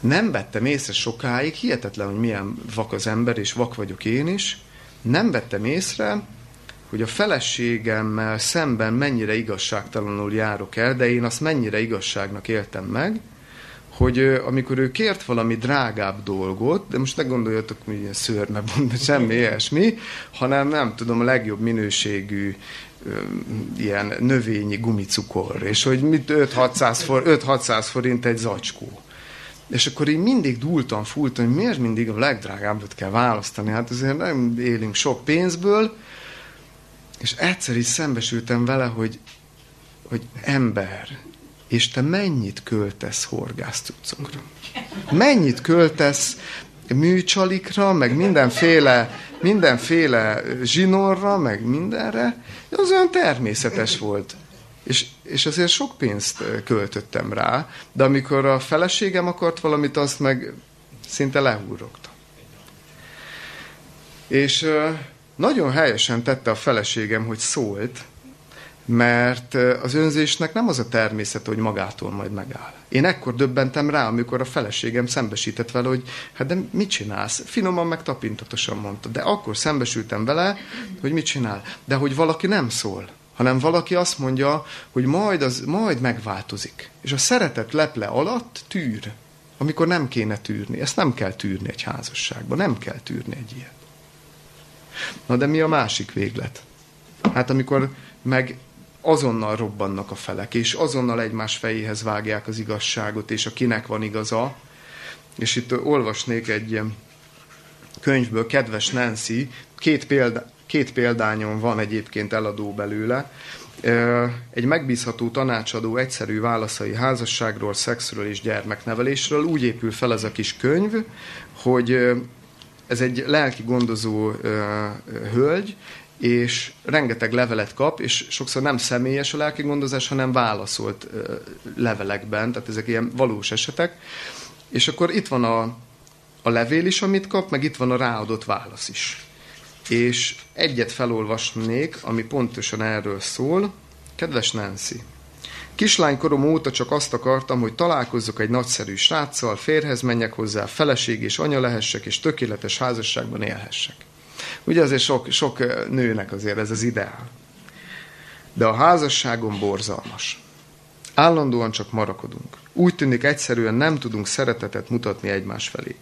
Nem vettem észre sokáig, hihetetlen, hogy milyen vak az ember, és vak vagyok én is, nem vettem észre, hogy a feleségemmel szemben mennyire igazságtalanul járok el, de én azt mennyire igazságnak éltem meg, hogy amikor ő kért valami drágább dolgot, de most ne gondoljatok, hogy ilyen szőrmebont, semmi ilyesmi, hanem nem tudom, a legjobb minőségű ilyen növényi gumicukor, és hogy mit öt-hatszáz forint egy zacskó. És akkor így mindig dúltam, fúltam, hogy miért mindig a legdrágábbat kell választani, hát azért nem élünk sok pénzből, és egyszer is szembesültem vele, hogy, hogy ember, és te mennyit költesz horgászcuccokra? Mennyit költesz műcsalikra, meg mindenféle, mindenféle zsinórra, meg mindenre? Az olyan természetes volt. És, és azért sok pénzt költöttem rá, de amikor a feleségem akart valamit, azt meg szinte lehúrogtam. És nagyon helyesen tette a feleségem, hogy szólt, mert az önzésnek nem az a természet, hogy magától majd megáll. Én ekkor döbbentem rá, amikor a feleségem szembesített vele, hogy hát de mit csinálsz? Finoman meg tapintatosan mondta. De akkor szembesültem vele, hogy mit csinál. De hogy valaki nem szól, hanem valaki azt mondja, hogy majd, az, majd megváltozik. És a szeretet leple alatt tűr, amikor nem kéne tűrni. Ezt nem kell tűrni egy házasságban, nem kell tűrni egy ilyet. Na de mi a másik véglet? Hát amikor meg azonnal robbannak a felek, és azonnal egymás fejéhez vágják az igazságot, és a kinek van igaza. És itt olvasnék egy könyvből, Kedves Nancy, két, példa, két példányon van egyébként eladó belőle, egy megbízható tanácsadó egyszerű válaszai házasságról, szexről és gyermeknevelésről. Úgy épül fel ez a kis könyv, hogy ez egy lelki gondozó hölgy, és rengeteg levelet kap, és sokszor nem személyes a lelki gondozás, hanem válaszolt levelekben, tehát ezek ilyen valós esetek. És akkor itt van a, a levél is, amit kap, meg itt van a ráadott válasz is. És egyet felolvasnék, ami pontosan erről szól. Kedves Nancy, kislánykorom óta csak azt akartam, hogy találkozzak egy nagyszerű sráccal, férhez menjek hozzá, feleség és anya lehessek, és tökéletes házasságban élhessek. Ugye azért sok, sok nőnek azért ez az ideál. De a házasságon borzalmas. Állandóan csak marakodunk. Úgy tűnik, egyszerűen nem tudunk szeretetet mutatni egymás felé.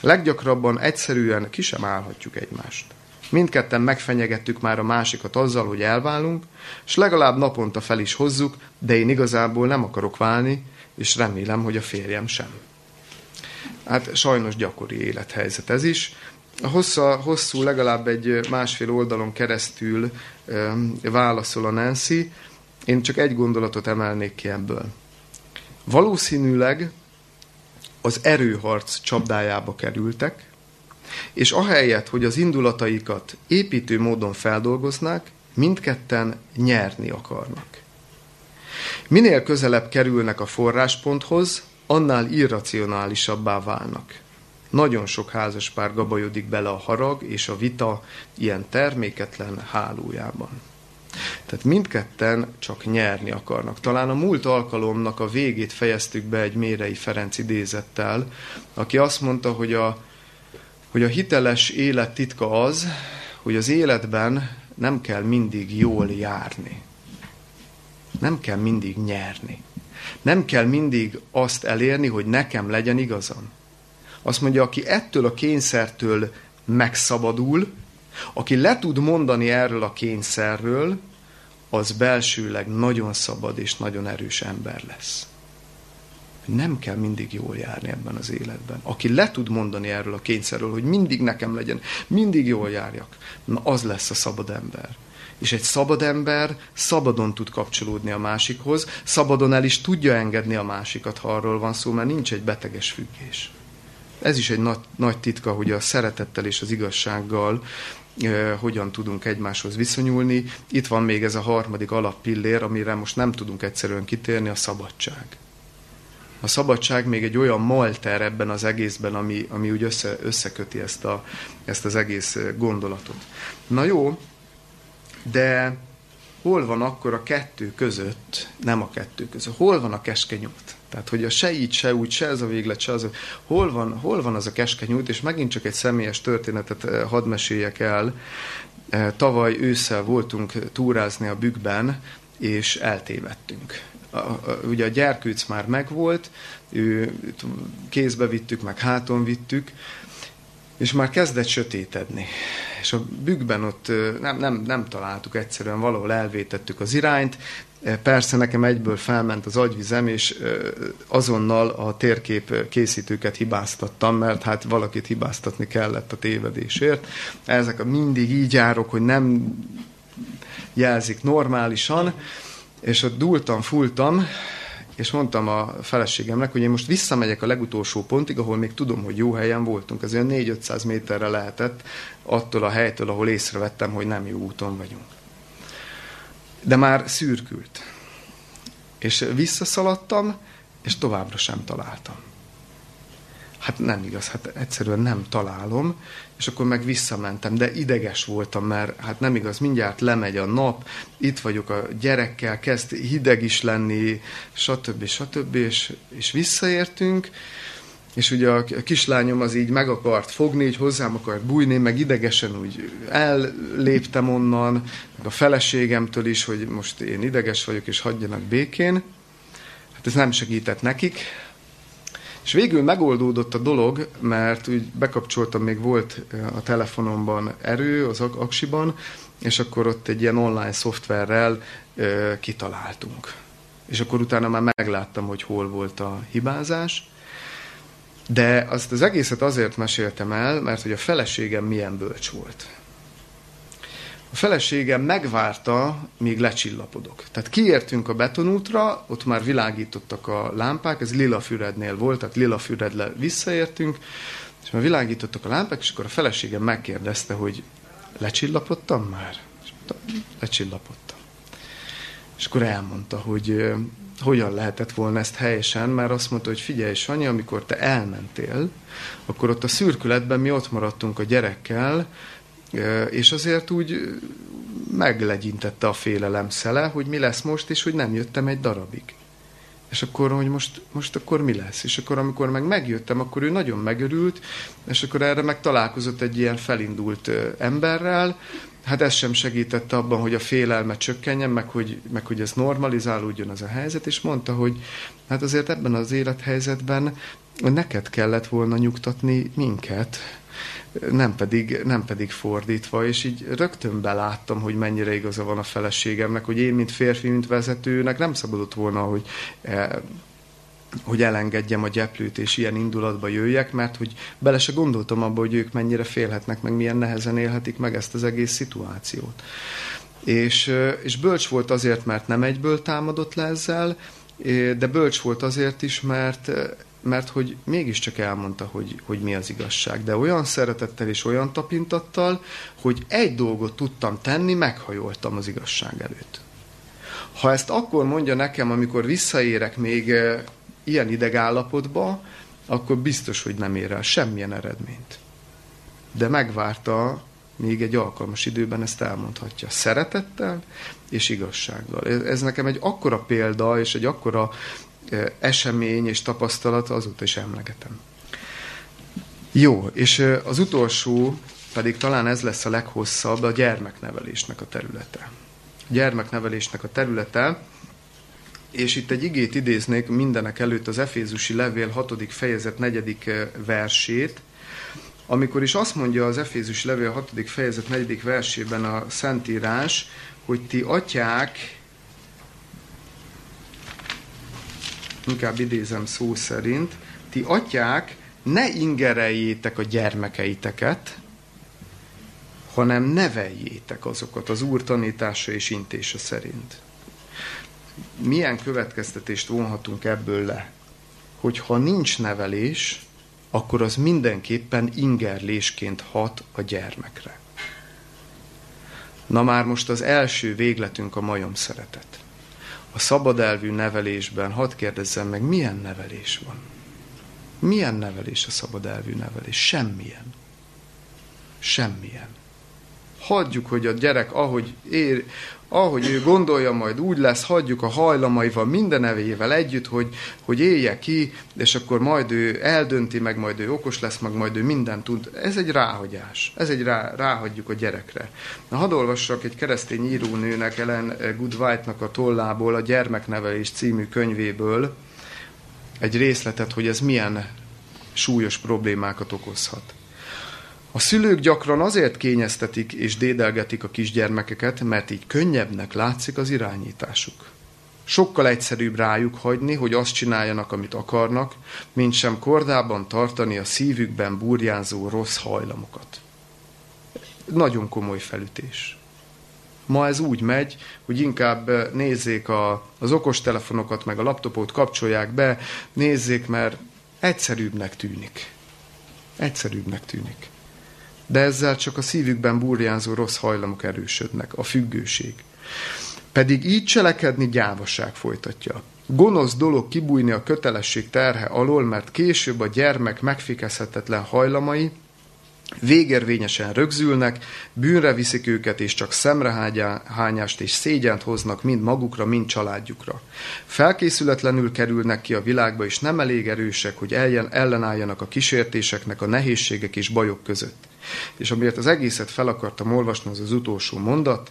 Leggyakrabban egyszerűen ki sem állhatjuk egymást. Mindketten megfenyegettük már a másikat azzal, hogy elválunk, és legalább naponta fel is hozzuk, de én igazából nem akarok válni, és remélem, hogy a férjem sem. Hát sajnos gyakori élethelyzet ez is. Hossza, hosszú, legalább egy másfél oldalon keresztül um, válaszol a Nancy. Én csak egy gondolatot emelnék ki ebből. Valószínűleg az erőharc csapdájába kerültek, és ahelyett, hogy az indulataikat építő módon feldolgoznák, mindketten nyerni akarnak. Minél közelebb kerülnek a forrásponthoz, annál irracionálisabbá válnak. Nagyon sok házaspár gabajodik bele a harag és a vita ilyen terméketlen hálójában. Tehát mindketten csak nyerni akarnak. Talán a múlt alkalomnak a végét fejeztük be egy Mérei Ferenc idézettel, aki azt mondta, hogy a, hogy a hiteles élet titka az, hogy az életben nem kell mindig jól járni. Nem kell mindig nyerni. Nem kell mindig azt elérni, hogy nekem legyen igazam. Azt mondja, aki ettől a kényszertől megszabadul, aki le tud mondani erről a kényszerről, az belsőleg nagyon szabad és nagyon erős ember lesz. Nem kell mindig jól járni ebben az életben. Aki le tud mondani erről a kényszerről, hogy mindig nekem legyen, mindig jól járjak, na az lesz a szabad ember. És egy szabad ember szabadon tud kapcsolódni a másikhoz, szabadon el is tudja engedni a másikat, ha arról van szó, mert nincs egy beteges függés. Ez is egy nagy, nagy titka, hogy a szeretettel és az igazsággal e, hogyan tudunk egymáshoz viszonyulni. Itt van még ez a harmadik alappillér, amire most nem tudunk egyszerűen kitérni, a szabadság. A szabadság még egy olyan malter ebben az egészben, ami, ami úgy össze, összeköti ezt, a, ezt az egész gondolatot. Na jó, de hol van akkor a kettő között, nem a kettő között, hol van a keskeny út? Tehát, hogy a se így, se úgy, se ez a véglet, se az, hol van, hol van az a keskeny út, és megint csak egy személyes történetet hadd meséljek el. Tavaly ősszel voltunk túrázni a Bükkben, és eltévedtünk. A, a, ugye a gyerkőc már megvolt, ő, kézbe vittük, meg háton vittük, és már kezdett sötétedni. És a Bükkben ott nem, nem, nem találtuk egyszerűen, valahol elvétettük az irányt. Persze nekem egyből felment az agyvizem, és azonnal a térkép készítőket hibáztattam, mert hát valakit hibáztatni kellett a tévedésért. Ezek a mindig így járok, hogy nem jelzik normálisan, és ott dúltam, fultam, és mondtam a feleségemnek, hogy én most visszamegyek a legutolsó pontig, ahol még tudom, hogy jó helyen voltunk. Ez olyan négy-ötszáz méterre lehetett attól a helytől, ahol észrevettem, hogy nem jó úton vagyunk. De már szürkült. És visszaszaladtam, és továbbra sem találtam. Hát nem igaz, hát egyszerűen nem találom, és akkor meg visszamentem, de ideges voltam, mert hát nem igaz, mindjárt lemegy a nap, itt vagyok a gyerekkel, kezd hideg is lenni, stb. stb. És, és visszaértünk, és ugye a kislányom az így meg akart fogni, így hozzám akart bújni, meg idegesen úgy elléptem onnan, meg a feleségemtől is, hogy most én ideges vagyok, és hagyjanak békén. Hát ez nem segített nekik. És végül megoldódott a dolog, mert úgy bekapcsoltam, még volt a telefonomban erő, az aksiban, és akkor ott egy ilyen online szoftverrel e, kitaláltunk. És akkor utána már megláttam, hogy hol volt a hibázás. De azt az egészet azért meséltem el, mert hogy a feleségem milyen bölcs volt. A feleségem megvárta, míg lecsillapodok. Tehát kiértünk a betonútra, ott már világítottak a lámpák, ez Lilafürednél volt, tehát Lilafüredre visszaértünk, és már világítottak a lámpák, és akkor a feleségem megkérdezte, hogy lecsillapodtam már? És mondta, lecsillapodtam. És akkor elmondta, hogy hogyan lehetett volna ezt helyesen, mert azt mondta, hogy figyelj, Sanyi, amikor te elmentél, akkor ott a szürkületben mi ott maradtunk a gyerekkel, és azért úgy meglegyintette a félelem szele, hogy mi lesz most, és hogy nem jöttem egy darabig. És akkor, hogy most, most akkor mi lesz? És akkor, amikor meg megjöttem, akkor ő nagyon megörült, és akkor erre meg találkozott egy ilyen felindult emberrel. Hát ez sem segítette abban, hogy a félelme csökkenjen, meg hogy, meg hogy ez normalizálódjon az a helyzet, és mondta, hogy hát azért ebben az élethelyzetben neked kellett volna nyugtatni minket, nem pedig, nem pedig fordítva, és így rögtön beláttam, hogy mennyire igaza van a feleségemnek, hogy én, mint férfi, mint vezetőnek nem szabadott volna, hogy... Eh, hogy elengedjem a gyeplőt, és ilyen indulatba jöjjek, mert hogy bele se gondoltam abba, hogy ők mennyire félhetnek, meg milyen nehezen élhetik meg ezt az egész szituációt. És, és bölcs volt azért, mert nem egyből támadott le ezzel, de bölcs volt azért is, mert, mert hogy mégiscsak elmondta, hogy, hogy mi az igazság. De olyan szeretettel és olyan tapintattal, hogy egy dolgot tudtam tenni, meghajoltam az igazság előtt. Ha ezt akkor mondja nekem, amikor visszaérek még ilyen idegállapotba, akkor biztos, hogy nem ér el semmilyen eredményt. De megvárta, még egy alkalmas időben ezt elmondhatja. Szeretettel és igazsággal. Ez, ez nekem egy akkora példa, és egy akkora esemény és tapasztalat, azóta is emlegetem. Jó, és az utolsó, pedig talán ez lesz a leghosszabb, a gyermeknevelésnek a területe. A gyermeknevelésnek a területe, és itt egy igét idéznék mindenek előtt, az Efézusi Levél hatodik fejezet negyedik versét, amikor is azt mondja az Efézusi Levél hatodik fejezet negyedik versében a Szentírás, hogy ti atyák, inkább idézem szó szerint, ti atyák, ne ingereljétek a gyermekeiteket, hanem neveljétek azokat az Úr tanítása és intése szerint. Milyen következtetést vonhatunk ebből le? Hogy ha nincs nevelés, akkor az mindenképpen ingerlésként hat a gyermekre. Na már most az első végletünk a majomszeretet. A szabadelvű nevelésben, hadd kérdezzem meg, milyen nevelés van? Milyen nevelés a szabadelvű nevelés? Semmilyen. Semmilyen. Hagyjuk, hogy a gyerek, ahogy ér, ahogy ő gondolja, majd úgy lesz, hagyjuk a hajlamaival, minden evével együtt, hogy, hogy élje ki, és akkor majd ő eldönti, meg majd ő okos lesz, meg majd ő mindent tud. Ez egy ráhagyás. Ez egy rá, ráhagyjuk a gyerekre. Na, hadd olvassak egy keresztény írónőnek, Ellen Good White-nak a tollából, a Gyermeknevelés című könyvéből egy részletet, hogy ez milyen súlyos problémákat okozhat. A szülők gyakran azért kényeztetik és dédelgetik a kisgyermekeket, mert így könnyebbnek látszik az irányításuk. Sokkal egyszerűbb rájuk hagyni, hogy azt csináljanak, amit akarnak, mint sem kordában tartani a szívükben burjánzó rossz hajlamokat. Nagyon komoly felütés. Ma ez úgy megy, hogy inkább nézzék a, az okostelefonokat, meg a laptopot kapcsolják be, nézzék, mert egyszerűbbnek tűnik. Egyszerűbbnek tűnik. De ezzel csak a szívükben burjánzó rossz hajlamok erősödnek, a függőség. Pedig így cselekedni gyávaság, folytatja. Gonosz dolog kibújni a kötelesség terhe alól, mert később a gyermek megfékezhetetlen hajlamai végérvényesen rögzülnek, bűnre viszik őket, és csak szemrehányást és szégyent hoznak mind magukra, mind családjukra. Felkészületlenül kerülnek ki a világba, és nem elég erősek, hogy ellenálljanak a kísértéseknek, a nehézségek és bajok között. És amiért az egészet fel akartam olvasni, az az utolsó mondat,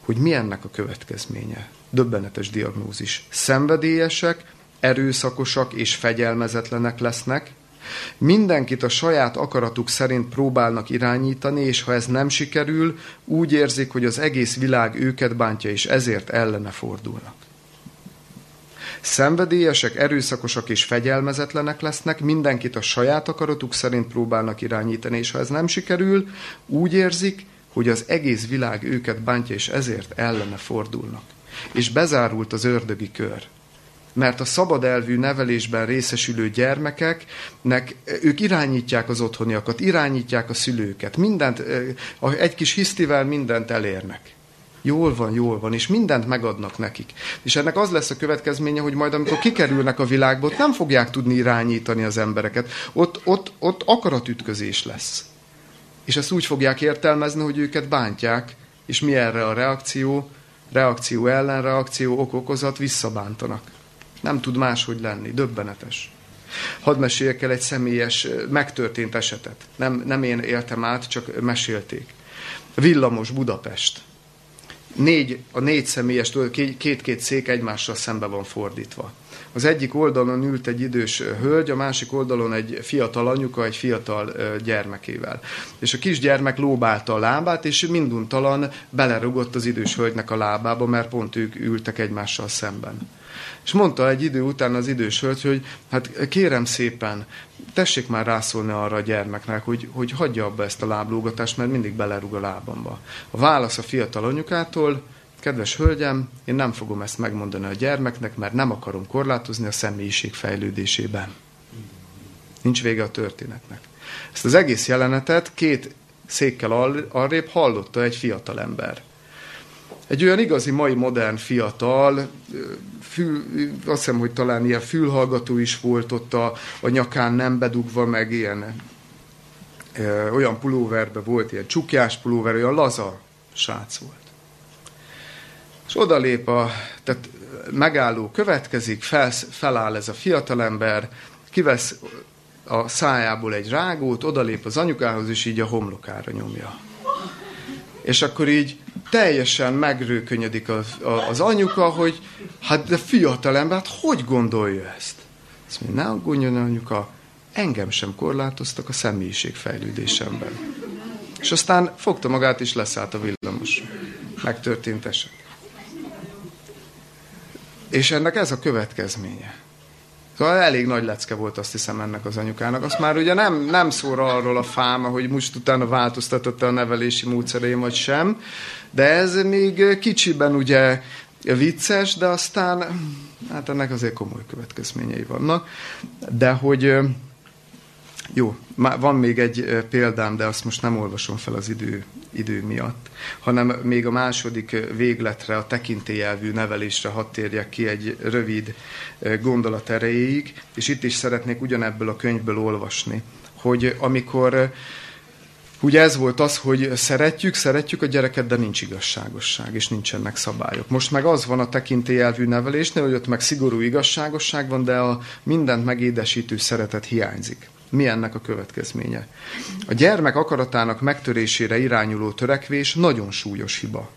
hogy mi ennek a következménye. Döbbenetes diagnózis. Szenvedélyesek, erőszakosak és fegyelmezetlenek lesznek. Mindenkit a saját akaratuk szerint próbálnak irányítani, és ha ez nem sikerül, úgy érzik, hogy az egész világ őket bántja, és ezért ellene fordulnak. Szenvedélyesek, erőszakosak és fegyelmezetlenek lesznek, mindenkit a saját akaratuk szerint próbálnak irányítani, és ha ez nem sikerül, úgy érzik, hogy az egész világ őket bántja, és ezért ellene fordulnak. És bezárult az ördögi kör. Mert a szabadelvű nevelésben részesülő gyermekeknek, ők irányítják az otthoniakat, irányítják a szülőket, mindent, egy kis hisztivel mindent elérnek. Jól van, jól van, és mindent megadnak nekik. És ennek az lesz a következménye, hogy majd amikor kikerülnek a világba, ott nem fogják tudni irányítani az embereket. Ott, ott, ott akaratütközés lesz. És ezt úgy fogják értelmezni, hogy őket bántják, és mi erre a reakció, reakció ellen, reakció, ok-okozat, visszabántanak. Nem tud máshogy lenni, döbbenetes. Hadd meséljek el egy személyes, megtörtént esetet. Nem, nem én éltem át, csak mesélték. Villamos Budapest. négy, a négy személyes, két-két szék egymással szembe van fordítva. Az egyik oldalon ült egy idős hölgy, a másik oldalon egy fiatal anyuka, egy fiatal gyermekével. És a kisgyermek lóbálta a lábát, és minduntalan belerugott az idős hölgynek a lábába, mert pont ők ültek egymással szemben. És mondta egy idő után az idős hölgy, hogy hát kérem szépen, tessék már rászólni arra a gyermeknek, hogy, hogy hagyja abba ezt a láblógatást, mert mindig belerúg a lábamba. A válasz a fiatal anyukától: kedves hölgyem, én nem fogom ezt megmondani a gyermeknek, mert nem akarom korlátozni a személyiség fejlődésében. Nincs vége a történetnek. Ezt az egész jelenetet két székkel arrébb hallotta egy fiatalember. Egy olyan igazi mai modern fiatal, fül, azt hiszem, hogy talán ilyen fülhallgató is volt ott a, a nyakán nem bedugva, meg ilyen ö, olyan pulóverbe volt, ilyen csukjás pulóver, olyan laza srác volt. És odalép a, tehát megálló következik, fel, feláll ez a fiatalember, kivesz a szájából egy rágót, odalép az anyukához, és így a homlokára nyomja. És akkor így teljesen megrőkönyödik az, az anyuka, hogy hát de fiatalember, hát hogy gondolja ezt? Azt mondja, ne aggódjon anyuka, engem sem korlátoztak a személyiségfejlődésemben. És aztán fogta magát, és leszállt a villamos. Megtörtént eset. És ennek ez a következménye. Szóval elég nagy lecke volt, azt hiszem, ennek az anyukának. Azt már ugye nem, nem szól arról a fáma, hogy most utána változtatott a nevelési módszerén, vagy sem. De ez még kicsiben ugye vicces, de aztán hát ennek azért komoly következményei vannak. De hogy jó, van még egy példám, de azt most nem olvasom fel az idő, idő miatt, hanem még a második végletre, a tekintélyelvű nevelésre hadd térjek ki egy rövid gondolat erejéig, és itt is szeretnék ugyanebből a könyvből olvasni, hogy amikor, ugye ez volt az, hogy szeretjük, szeretjük a gyereket, de nincs igazságosság, és nincsenek szabályok. Most meg az van a tekintélyelvű nevelésnél, hogy ott meg szigorú igazságosság van, de a mindent megédesítő szeretet hiányzik. Mi ennek a következménye? A gyermek akaratának megtörésére irányuló törekvés nagyon súlyos hiba.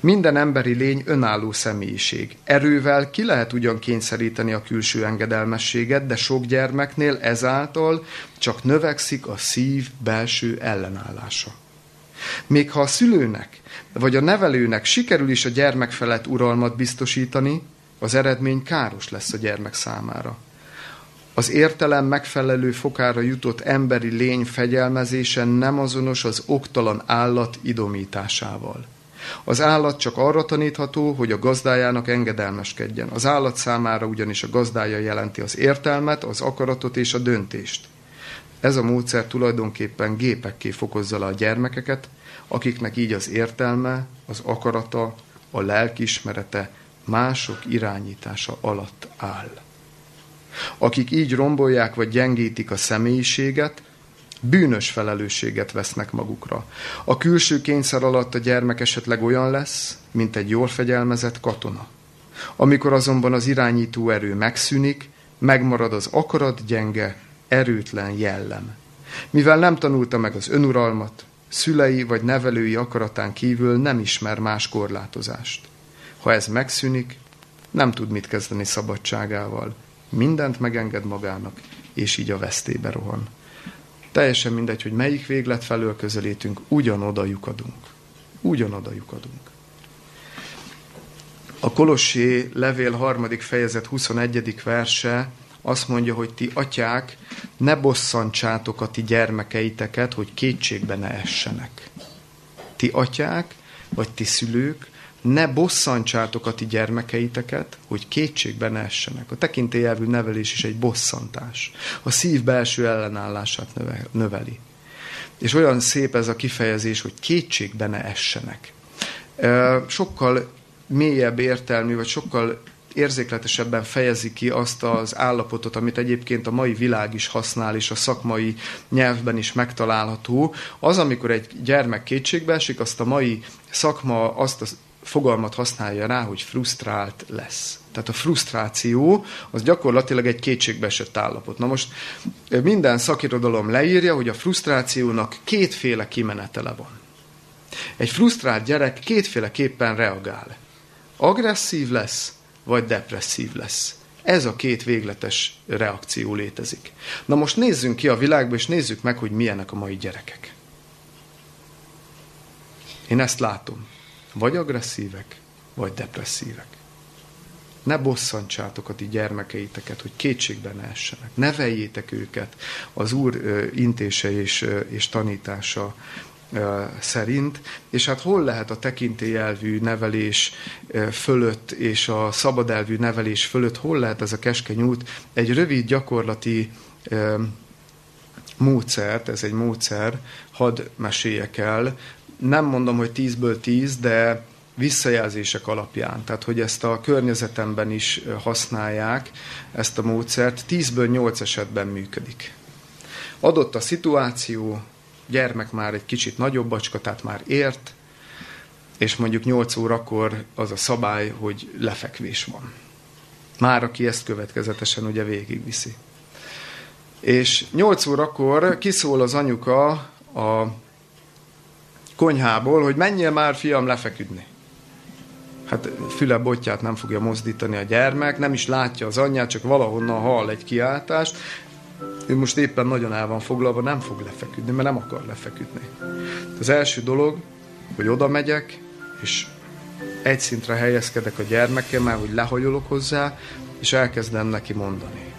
Minden emberi lény önálló személyiség. Erővel ki lehet ugyan kényszeríteni a külső engedelmességet, de sok gyermeknél ezáltal csak növekszik a szív belső ellenállása. Még ha a szülőnek vagy a nevelőnek sikerül is a gyermek felett uralmat biztosítani, az eredmény káros lesz a gyermek számára. Az értelem megfelelő fokára jutott emberi lény fegyelmezése nem azonos az oktalan állat idomításával. Az állat csak arra tanítható, hogy a gazdájának engedelmeskedjen. Az állat számára ugyanis a gazdája jelenti az értelmet, az akaratot és a döntést. Ez a módszer tulajdonképpen gépekké fokozza le a gyermekeket, akiknek így az értelme, az akarata, a lelkiismerete mások irányítása alatt áll. Akik így rombolják vagy gyengítik a személyiséget, bűnös felelősséget vesznek magukra. A külső kényszer alatt a gyermek esetleg olyan lesz, mint egy jól fegyelmezett katona. Amikor azonban az irányító erő megszűnik, megmarad az akarat gyenge, erőtlen jellem. Mivel nem tanulta meg az önuralmat, szülei vagy nevelői akaratán kívül nem ismer más korlátozást. Ha ez megszűnik, nem tud mit kezdeni szabadságával. Mindent megenged magának, és így a vesztébe rohan. Teljesen mindegy, hogy melyik véglet felől közelítünk, ugyanoda lyukadunk. Ugyanoda lyukadunk. A Kolossé levél harmadik fejezet huszonegyedik verse azt mondja, hogy ti atyák, ne bosszantsátok a ti gyermekeiteket, hogy kétségbe ne essenek. Ti atyák, vagy ti szülők, ne bosszantsátok a ti gyermekeiteket, hogy kétségbe ne essenek. A tekintélyelvű nevelés is egy bosszantás. A szív belső ellenállását növeli. És olyan szép ez a kifejezés, hogy kétségbe ne essenek. Sokkal mélyebb értelmű, vagy sokkal érzékletesebben fejezi ki azt az állapotot, amit egyébként a mai világ is használ, és a szakmai nyelvben is megtalálható. Az, amikor egy gyermek kétségbe esik, azt a mai szakma azt a fogalmat használja rá, hogy frusztrált lesz. Tehát a frusztráció az gyakorlatilag egy kétségbeesett állapot. Na most minden szakirodalom leírja, hogy a frusztrációnak kétféle kimenetele van. Egy frusztrált gyerek kétféleképpen reagál. Agresszív lesz, vagy depresszív lesz. Ez a két végletes reakció létezik. Na most nézzünk ki a világba, és nézzük meg, hogy milyenek a mai gyerekek. Én ezt látom. Vagy agresszívek, vagy depresszívek. Ne bosszantsátok a ti gyermekeiteket, hogy kétségbe ne essenek. Neveljétek őket az Úr intése és, és tanítása szerint, és hát hol lehet a tekintélyelvű nevelés fölött és a szabadelvű nevelés fölött, hol lehet ez a keskeny út? Egy rövid gyakorlati módszert, ez egy módszer, hadd meséljek el, nem mondom, hogy tízből tíz, de visszajelzések alapján, tehát hogy ezt a környezetemben is használják, ezt a módszert, tízből nyolc esetben működik. Adott a szituáció, gyermek már egy kicsit nagyobb bacska, tehát már ért, és mondjuk nyolc órakor az a szabály, hogy lefekvés van. Már aki ezt következetesen ugye végigviszi. És nyolc órakor kiszól az anyuka a konyhából, hogy menjél már, fiam, lefeküdni. Hát füle botját nem fogja mozdítani a gyermek, nem is látja az anyját, csak valahonnan hall egy kiáltást. Ő most éppen nagyon el van foglalva, nem fog lefeküdni, mert nem akar lefeküdni. Az első dolog, hogy oda megyek, és egy szintre helyezkedek a gyermekemmel, hogy lehajolok hozzá, és elkezdem neki mondani,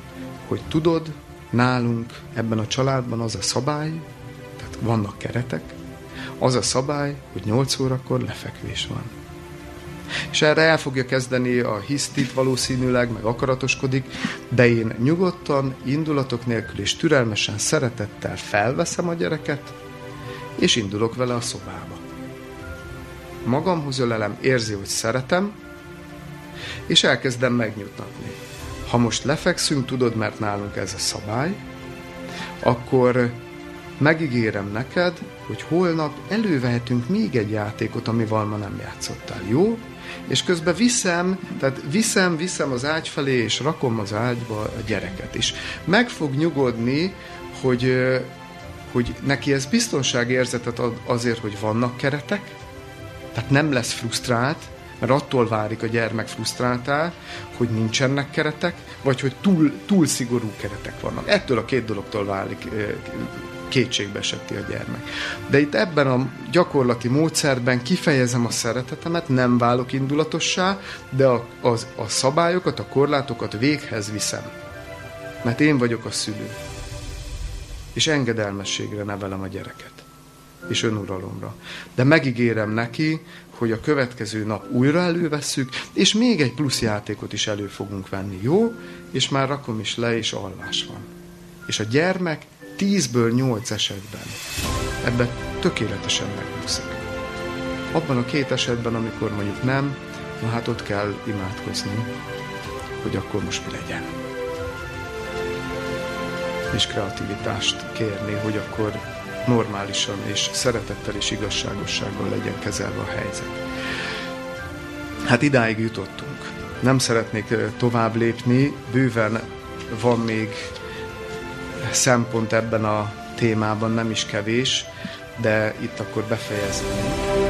hogy tudod, nálunk ebben a családban az a szabály, tehát vannak keretek, az a szabály, hogy nyolc órakor lefekvés van. És erre el fogja kezdeni a hisztit valószínűleg, meg akaratoskodik, de én nyugodtan, indulatok nélkül és türelmesen, szeretettel felveszem a gyereket, és indulok vele a szobába. Magamhoz ölelem, érzi, hogy szeretem, és elkezdem megnyugtatni. Ha most lefekszünk, tudod, mert nálunk ez a szabály, akkor megígérem neked, hogy holnap elővehetünk még egy játékot, amivel ma nem játszottál, jó? És közben viszem, tehát viszem, viszem az ágy felé, és rakom az ágyba a gyereket is. Meg fog nyugodni, hogy, hogy neki ez biztonságérzetet ad azért, hogy vannak keretek, tehát nem lesz frusztrált, mert attól válik a gyermek frusztráltá, hogy nincsenek keretek, vagy hogy túl, túl szigorú keretek vannak. Ettől a két dologtól válik kétségbe esett a gyermek. De itt ebben a gyakorlati módszerben kifejezem a szeretetemet, nem válok indulatossá, de a, az, a szabályokat, a korlátokat véghez viszem. Mert én vagyok a szülő. És engedelmességre nevelem a gyereket. És önuralomra. De megígérem neki, hogy a következő nap újra elővesszük, és még egy plusz játékot is elő fogunk venni, jó? És már rakom is le, és alvás van. És a gyermek tízből nyolc esetben ebben tökéletesen megnyugszik. Abban a két esetben, amikor mondjuk nem, na hát ott kell imádkozni, hogy akkor most mi legyen. És kreativitást kérni, hogy akkor normálisan és szeretettel és igazságossággal legyen kezelve a helyzet. Hát idáig jutottunk. Nem szeretnék tovább lépni, bőven van még szempont ebben a témában, nem is kevés, de itt akkor befejezném.